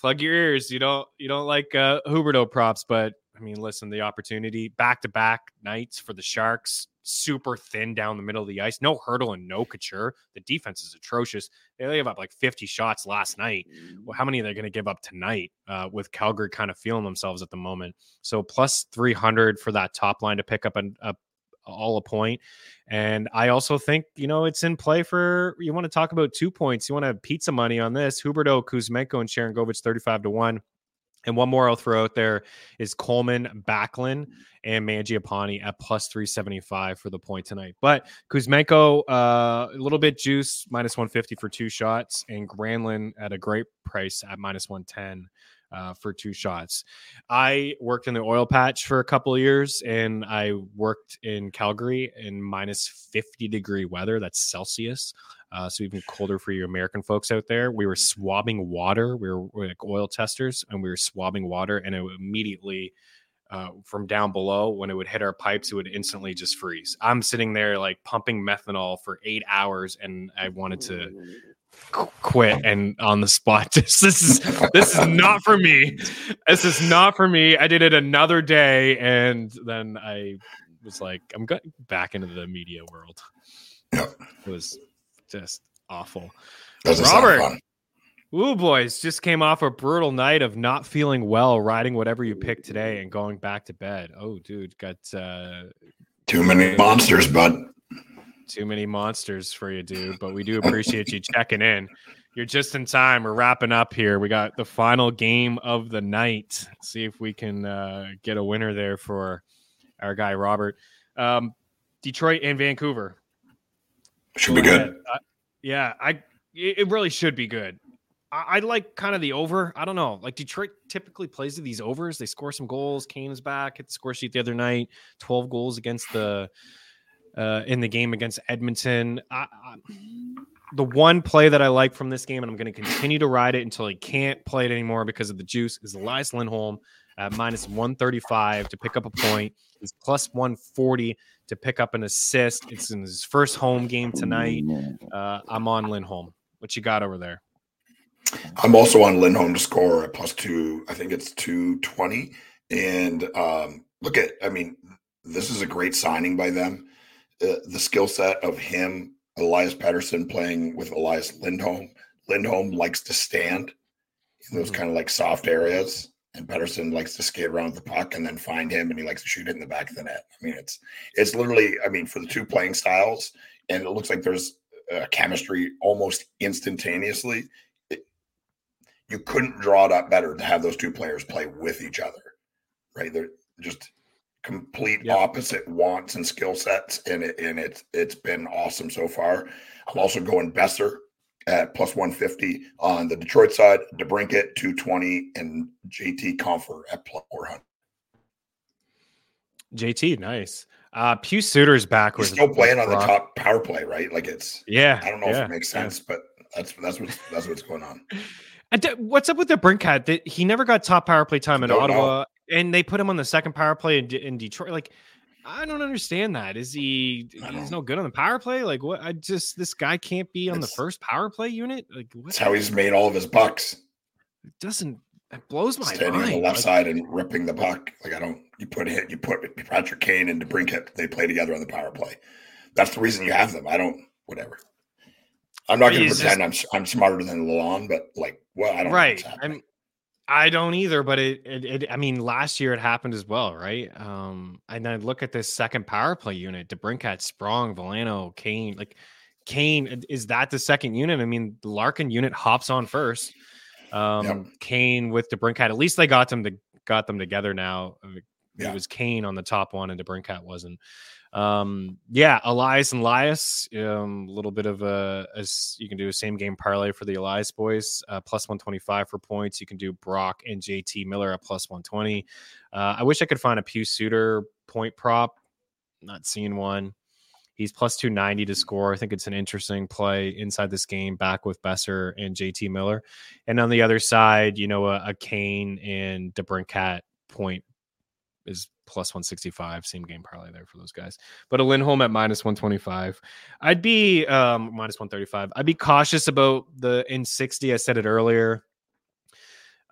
plug your ears. You don't you don't like uh, Huberdeau props, but, I mean, listen, the opportunity. Back-to-back nights for the Sharks. Super thin down the middle of the ice. No Hurdle and no Couture. The defense is atrocious. They gave up like fifty shots last night. Well, how many are they going to give up tonight uh, with Calgary kind of feeling themselves at the moment? So plus three hundred for that top line to pick up an, a all a point. And I also think, you know, it's in play for, you want to talk about two points. You want to have pizza money on this. Huberdeau, Kuzmenko, and Sharangovich, thirty-five to one. And one more I'll throw out there is Coleman, Backlund, and Mangiapane at plus three seventy-five for the point tonight. But Kuzmenko, uh, a little bit juice, minus one fifty for two shots, and Granlund at a great price at minus one ten. Uh, for two shots. I worked in the oil patch for a couple of years, and I worked in Calgary in minus fifty degree weather. That's Celsius. Uh, so even colder for your American folks out there. We were swabbing water. We were, we were like oil testers, and we were swabbing water, and it immediately uh, from down below, when it would hit our pipes, it would instantly just freeze. I'm sitting there like pumping methanol for eight hours, and I wanted to quit and on the spot. This, this is this is not for me. This is not for me. I did it another day, and then I was like, I'm getting back into the media world. Yep. It was just awful. Robert, ooh, boys, just came off a brutal night of not feeling well, riding whatever you pick today and going back to bed. Oh, dude, got uh, too many monsters, bud. Too many monsters for you, dude, but we do appreciate you checking in. You're just in time. We're wrapping up here. We got the final game of the night. See if we can uh, get a winner there for our guy, Robert. Um, Detroit and Vancouver. Should be good. Uh, yeah, I. it really should be good. I, I like kind of the over. I don't know. Like Detroit typically plays to these overs. They score some goals. Kane is back at the score sheet the other night. twelve goals against the... Uh, in the game against Edmonton. I, I, the one play that I like from this game, and I'm going to continue to ride it until I can't play it anymore because of the juice, is Elias Lindholm at minus one thirty-five to pick up a point. He's plus one forty to pick up an assist. It's in his first home game tonight. Uh, I'm on Lindholm. What you got over there? I'm also on Lindholm to score at plus two. I think it's two twenty. And um, look at, I mean, this is a great signing by them. Uh, the skill set of him, Elias Pettersson playing with Elias Lindholm. Lindholm likes to stand in those kind of like soft areas, and Pettersson likes to skate around the puck and then find him, and he likes to shoot it in the back of the net. I mean, it's it's literally, I mean, for the two playing styles, and it looks like there's uh, chemistry almost instantaneously. It, you couldn't draw it up better to have those two players play with each other, right? They're just complete yep. opposite wants and skill sets, and it and it's it's been awesome so far. I'm also going Besser at plus one fifty on the Detroit side, DeBrincat two twenty, and J T Compher at plus four hundred. J T, nice. Uh, Pew Suter's back. He's still playing on the top power play, right? Like it's yeah. I don't know yeah, if it makes sense, yeah. but that's that's what's that's what's going on. And th- what's up with DeBrincat? He never got top power play time in don't Ottawa. Know. And they put him on the second power play in, in Detroit. Like, I don't understand that. Is he? He's no good on the power play. Like, what? I just this guy can't be on it's, the first power play unit. Like, what? That's how he's made all of his bucks. It doesn't. It blows my Standing mind. Standing on the left like, side and ripping the puck. Like, I don't. You put hit. You put Patrick Kane and DeBrincat. They play together on the power play. That's the reason you have them. I don't. Whatever. I'm not going to pretend just, I'm I'm smarter than Lalonde, but like, well, I don't. Right. Know what's happening. I'm. I don't either, but it, it, it, I mean, last year it happened as well, right? Um, and then look at this second power play unit, DeBrincat, Sprong, Valeno, Kane, like Kane, is that the second unit? I mean, the Larkin unit hops on first. Um, yep. Kane with DeBrincat, at least they got them to got them together now. It yeah. was Kane on the top one and DeBrincat wasn't. Um, yeah, Elias and Elias, um, a little bit of a, a, you can do a same game parlay for the Elias boys, uh, plus one twenty-five for points. You can do Brock and J T Miller at plus one twenty. Uh, I wish I could find a Pew Suter point prop. Not seeing one. He's plus two ninety to score. I think it's an interesting play inside this game, back with Besser and J T Miller. And on the other side, you know, a, a Kane and DeBrincat point is plus one sixty-five, same game parlay there for those guys. But a Lindholm at minus one twenty-five. I'd be um, minus one thirty-five. I'd be cautious about the in sixty. I said it earlier.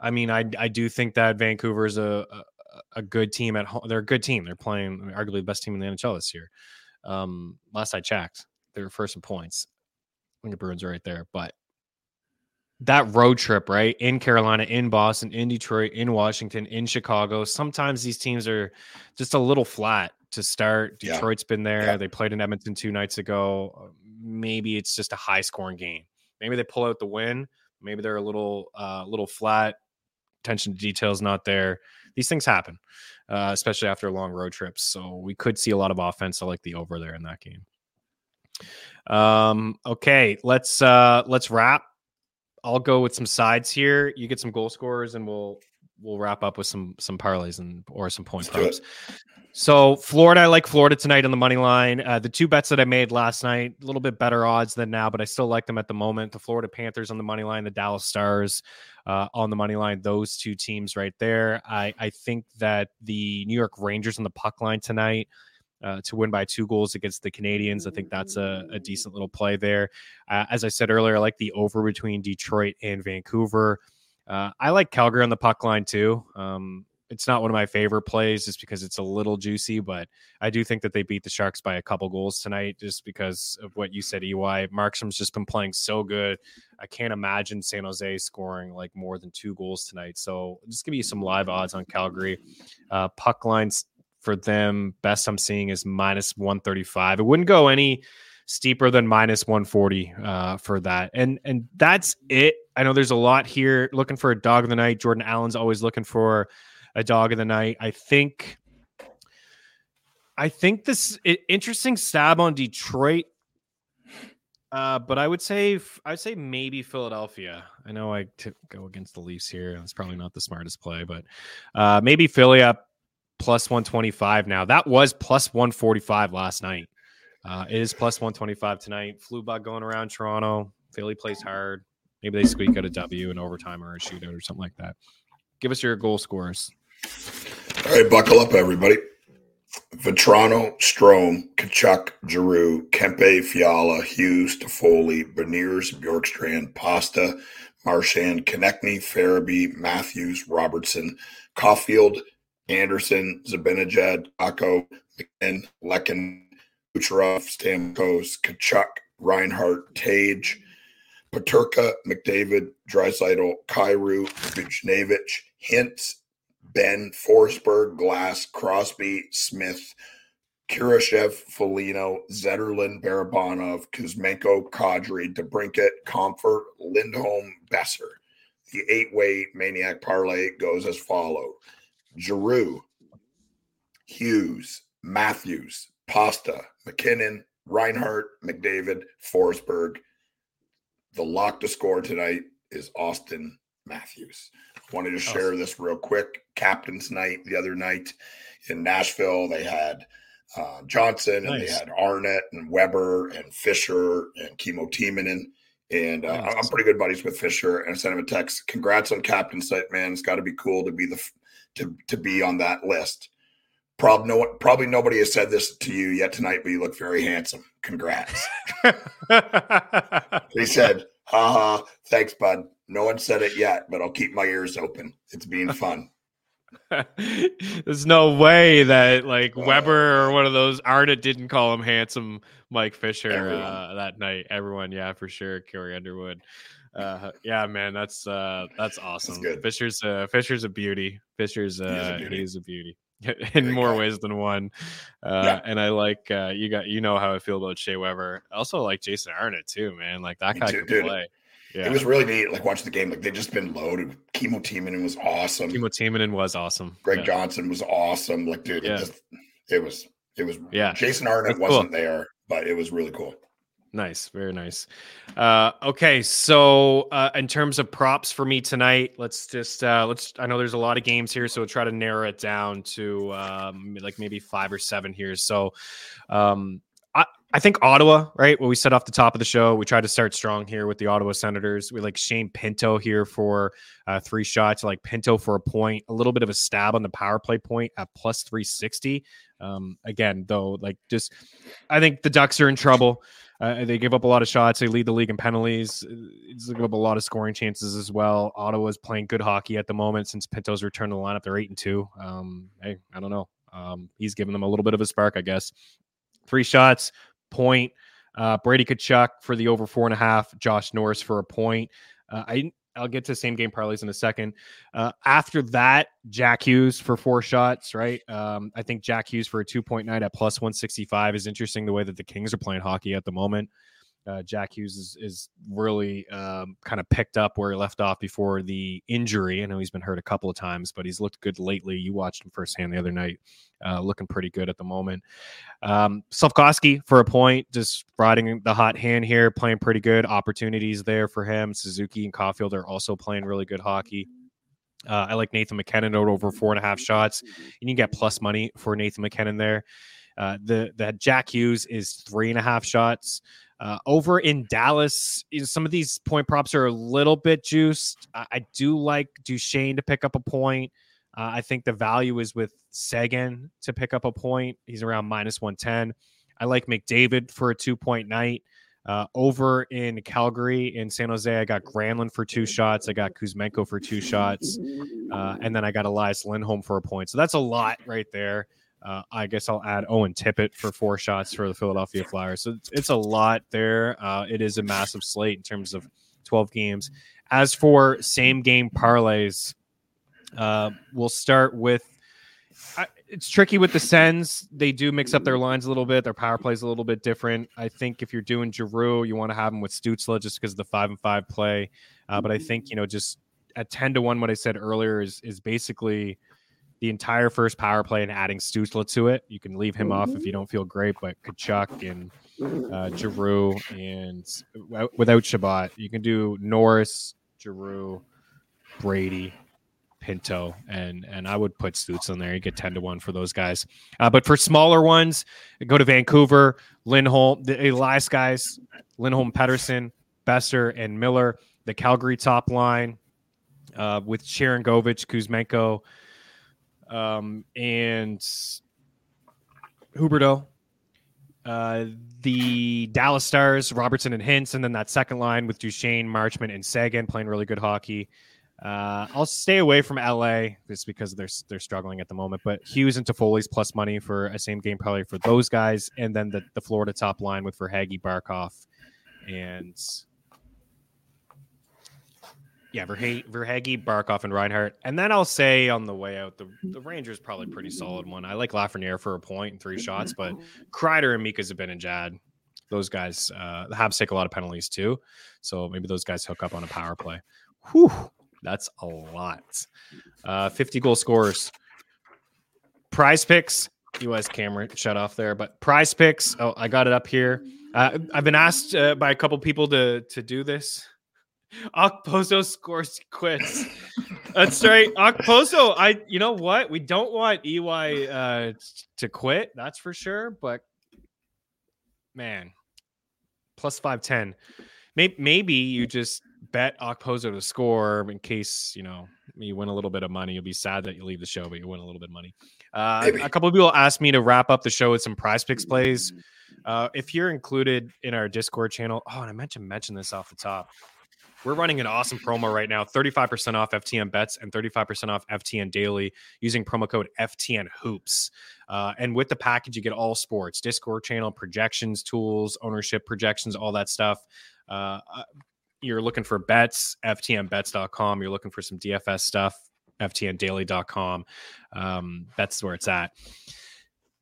I mean, I I do think that Vancouver is a, a a good team at home. They're a good team. They're playing I mean, arguably the best team in the N H L this year. Um, last I checked, they were first in points. I think the Bruins are right there, but that road trip, right? In Carolina, in Boston, in Detroit, in Washington, in Chicago. Sometimes these teams are just a little flat to start. Detroit's yeah. been there. Yeah. They played in Edmonton two nights ago. Maybe it's just a high scoring game. Maybe they pull out the win. Maybe they're a little, uh, little flat. Attention to details not there. These things happen, uh, especially after long road trips. So we could see a lot of offense. I like the over there in that game. Um, okay, let's uh, let's wrap. I'll go with some sides here. You get some goal scorers and we'll we'll wrap up with some some parlays and or some point props. So Florida, I like Florida tonight on the money line. Uh, the two bets that I made last night, a little bit better odds than now, but I still like them at the moment. The Florida Panthers on the money line, the Dallas Stars uh, on the money line. Those two teams right there. I, I think that the New York Rangers on the puck line tonight uh, to win by two goals against the Canadians. I think that's a, a decent little play there. Uh, as I said earlier, I like the over between Detroit and Vancouver. Uh, I like Calgary on the puck line too. Um, It's not one of my favorite plays just because it's a little juicy, but I do think that they beat the Sharks by a couple goals tonight just because of what you said, E Y. Markstrom's just been playing so good. I can't imagine San Jose scoring like more than two goals tonight. So just give you some live odds on Calgary. Uh, puck lines for them, best I'm seeing is minus one thirty-five. It wouldn't go any steeper than minus one forty uh, for that. And and that's it. I know there's a lot here. Looking for a dog of the night. Jordan Allen's always looking for a dog of the night. I think, I think this it, interesting stab on Detroit. Uh, but I would say, I'd say maybe Philadelphia. I know I t- go against the Leafs here. That's probably not the smartest play, but uh, maybe Philly up plus one twenty-five. Now that was plus one forty-five last night. Uh, it is plus one twenty-five tonight. Flu bug going around Toronto. Philly plays hard. Maybe they squeak out a W in overtime or a shootout or something like that. Give us your goal scorers. All right, buckle up, everybody. Vatrano, Strome, Tkachuk, Giroux, Kempe, Fiala, Hughes, Toffoli, Beniers, Bjorkstrand, Pasta, Marchand, Konechny, Farabee, Matthews, Robertson, Caulfield, Anderson, Zibanejad, Kako, McKinnon, Lekin, Kucherov, Stamkos, Tkachuk, Reinhardt, Tage, Paterka, McDavid, Draisaitl, Kyrou, Buchnevich, Hintz, Ben, Forsberg, Glass, Crosby, Smith, Kurashev, Foligno, Zetterlund, Barabanov, Kuzmenko, Kadri, DeBrincat, Comfort, Lindholm, Besser. The eight-way Maniac Parlay goes as follows. Giroux, Hughes, Matthews, Pasta, McKinnon, Reinhardt, McDavid, Forsberg. The lock to score tonight is Austin Matthews. I wanted to share awesome. this real quick. Captain's night the other night in Nashville, they had uh, Johnson nice. and they had Arnett and Weber and Fisher and Kimmo Tiiminen. And uh, nice. I'm pretty good buddies with Fisher. And I sent him a text. Congrats on captain's night, man. It's got to be cool to be the to to be on that list. Probably, no, probably nobody has said this to you yet tonight, but you look very handsome. Congrats. He said, haha, thanks, bud. No one said it yet, but I'll keep my ears open. It's being fun. There's no way that, like, uh, Weber or one of those, Arda didn't call him handsome Mike Fisher uh, that night. Everyone, yeah, for sure. Carrie Underwood. Uh, yeah, man, that's uh, that's awesome. That's Fisher's uh, Fisher's a beauty. Fisher's uh, he is a beauty, he's a beauty. in more ways than one. Uh, yeah. And I like uh, you got you know how I feel about Shea Weber. I also like Jason Arnott too, man. Like that Me guy too, can dude. play. Yeah. It was really neat. Like watch the game. Like they've just been loaded. Kimmo Tiiminen was awesome. Kimmo Tiiminen was awesome. Greg yeah. Johnson was awesome. Like dude, yeah. it, just, it was it was. Yeah. Jason Arnott That's wasn't cool. there, but it was really cool. Nice. Very nice. Uh, okay. So uh, in terms of props for me tonight, let's just, uh, let's, I know there's a lot of games here, so we'll try to narrow it down to um, like maybe five or seven here. So um, I, I think Ottawa, right? What we said off the top of the show, we tried to start strong here with the Ottawa Senators. We like Shane Pinto here for uh, three shots, like Pinto for a point, a little bit of a stab on the power play point at plus three sixty. Um, again, though, like just, I think the Ducks are in trouble. Uh, they give up a lot of shots. They lead the league in penalties. They give up a lot of scoring chances as well. Ottawa's playing good hockey at the moment since Pinto's returned to the lineup. They're eight and two. Um, hey, I don't know. Um, he's giving them a little bit of a spark, I guess. Three shots, point. Uh, Brady Tkachuk for the over four and a half. Josh Norris for a point. Uh, I I'll get to same game parlays in a second. Uh, after that, Jack Hughes for four shots, right? Um, I think Jack Hughes for a two point nine at plus one sixty-five is interesting the way that the Kings are playing hockey at the moment. Uh, Jack Hughes is, is really um, kind of picked up where he left off before the injury. I know he's been hurt a couple of times, but he's looked good lately. You watched him firsthand the other night, uh, looking pretty good at the moment. Um, Slafkovsky for a point, just riding the hot hand here, playing pretty good. Opportunities there for him. Suzuki and Caulfield are also playing really good hockey. Uh, I like Nathan McKinnon over four and a half shots. You can get plus money for Nathan McKinnon there. Uh, the, the Jack Hughes is three and a half shots. Uh, over in Dallas, you know, some of these point props are a little bit juiced. I, I do like Duchene to pick up a point. Uh, I think the value is with Sagan to pick up a point. He's around minus one ten. I like McDavid for a two-point night. Uh, over in Calgary in San Jose, I got Granlund for two shots. I got Kuzmenko for two shots. Uh, and then I got Elias Lindholm for a point. So that's a lot right there. Uh, I guess I'll add Owen Tippett for four shots for the Philadelphia Flyers. So it's, it's a lot there. Uh, it is a massive slate in terms of twelve games. As for same game parlays, uh, we'll start with I, it's tricky with the Sens. They do mix up their lines a little bit. Their power plays a little bit different. I think if you're doing Giroux, you want to have him with Stutzle just because of the five and five play. Uh, but I think, you know, just at ten to one, what I said earlier is is basically the entire first power play and adding Stutzle to it. You can leave him off if you don't feel great, but Tkachuk and uh, Giroux and w- without Shabbat, you can do Norris, Giroux, Brady, Pinto, and and I would put Stutzle in there. You get ten to one for those guys. Uh, but for smaller ones, go to Vancouver, Lindholm, the Elias guys, Lindholm, Pettersson, Besser, and Miller. The Calgary top line uh, with Cherengovich, Kuzmenko, Um, and Huberdeau, uh, the Dallas Stars, Robertson and Hintz, and then that second line with Duchene, Marchment, and Sagan playing really good hockey. Uh, I'll stay away from L A just because they're they're struggling at the moment, but Hughes and Toffoli's plus money for a same game probably for those guys, and then the, the Florida top line with Verhaeghe, Barkov, and... Yeah, Verhaeghe, Barkov, and Reinhardt. And then I'll say on the way out, the, the Rangers probably pretty solid one. I like Lafreniere for a point and three shots, but Kreider and Mika Zibanejad, those guys, uh, the Habs take a lot of penalties too. So maybe those guys hook up on a power play. Whew, that's a lot. Uh, fifty-goal scorers. Prize Picks. U S camera shut off there, but Prize Picks. Oh, I got it up here. Uh, I've been asked uh, by a couple people to to do this. Okposo scores quits. That's right, Okposo. I, you know what? We don't want E Y uh, to quit, that's for sure. But man, plus five ten. Maybe, maybe you just bet Okposo to score in case you know you win a little bit of money. You'll be sad that you leave the show, but you win a little bit of money. Uh, a couple of people asked me to wrap up the show with some Prize Picks plays. Uh, if you're included in our Discord channel, oh, and I meant to mention this off the top. We're running an awesome promo right now, thirty-five percent off F T N Bets and thirty-five percent off F T N Daily using promo code F T N Hoops. Uh, and with the package, you get all sports, Discord channel, projections, tools, ownership projections, all that stuff. Uh, you're looking for bets, F T M bets dot com. You're looking for some D F S stuff, F T N daily dot com. Um, that's where it's at.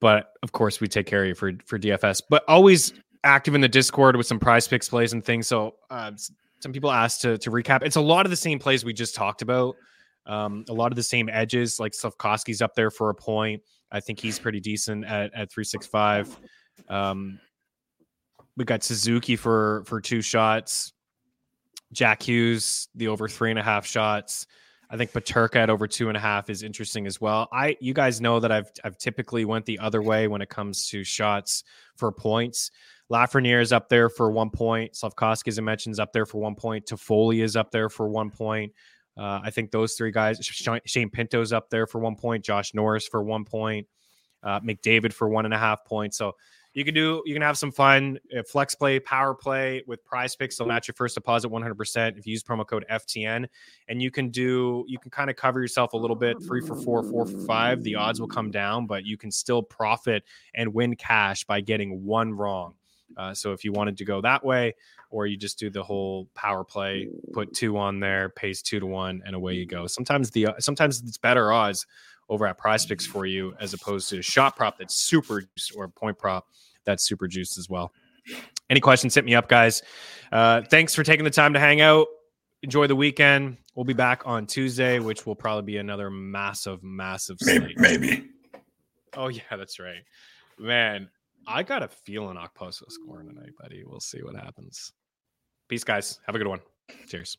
But of course, we take care of you for, for D F S, but always active in the Discord with some prize picks plays and things. So uh, some people asked to, to recap. It's a lot of the same plays we just talked about. Um, a lot of the same edges, like Slafkovsky's up there for a point. I think he's pretty decent at, at three six five. Um, we got Suzuki for, for two shots. Jack Hughes, the over three and a half shots. I think Paterka at over two and a half is interesting as well. I, you guys know that I've, I've typically went the other way when it comes to shots for points. Lafreniere is up there for one point. Slafkovsky, as I mentioned, is up there for one point. Toffoli is up there for one point. Uh, I think those three guys, Shane Pinto's up there for one point. Josh Norris for one point. Uh, McDavid for one and a half points. So you can do, you can have some fun. Flex play, power play with Prize Picks. They'll match your first deposit one hundred percent if you use promo code F T N. And you can do, you can kind of cover yourself a little bit. Three for four, four for five. The odds will come down, but you can still profit and win cash by getting one wrong. Uh, so if you wanted to go that way, or you just do the whole power play, put two on there, pays two to one, and away you go. Sometimes the sometimes it's better odds over at Prize Picks for you as opposed to a shot prop that's super juiced or a point prop that's super juiced as well. Any questions, hit me up, guys. Uh, thanks for taking the time to hang out. Enjoy the weekend. We'll be back on Tuesday, which will probably be another massive, massive slate. Maybe, maybe. Oh, yeah, that's right. Man, I got a feeling Okposo scoring tonight, buddy. We'll see what happens. Peace, guys. Have a good one. Cheers.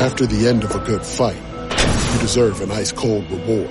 After the end of a good fight, you deserve an ice-cold reward.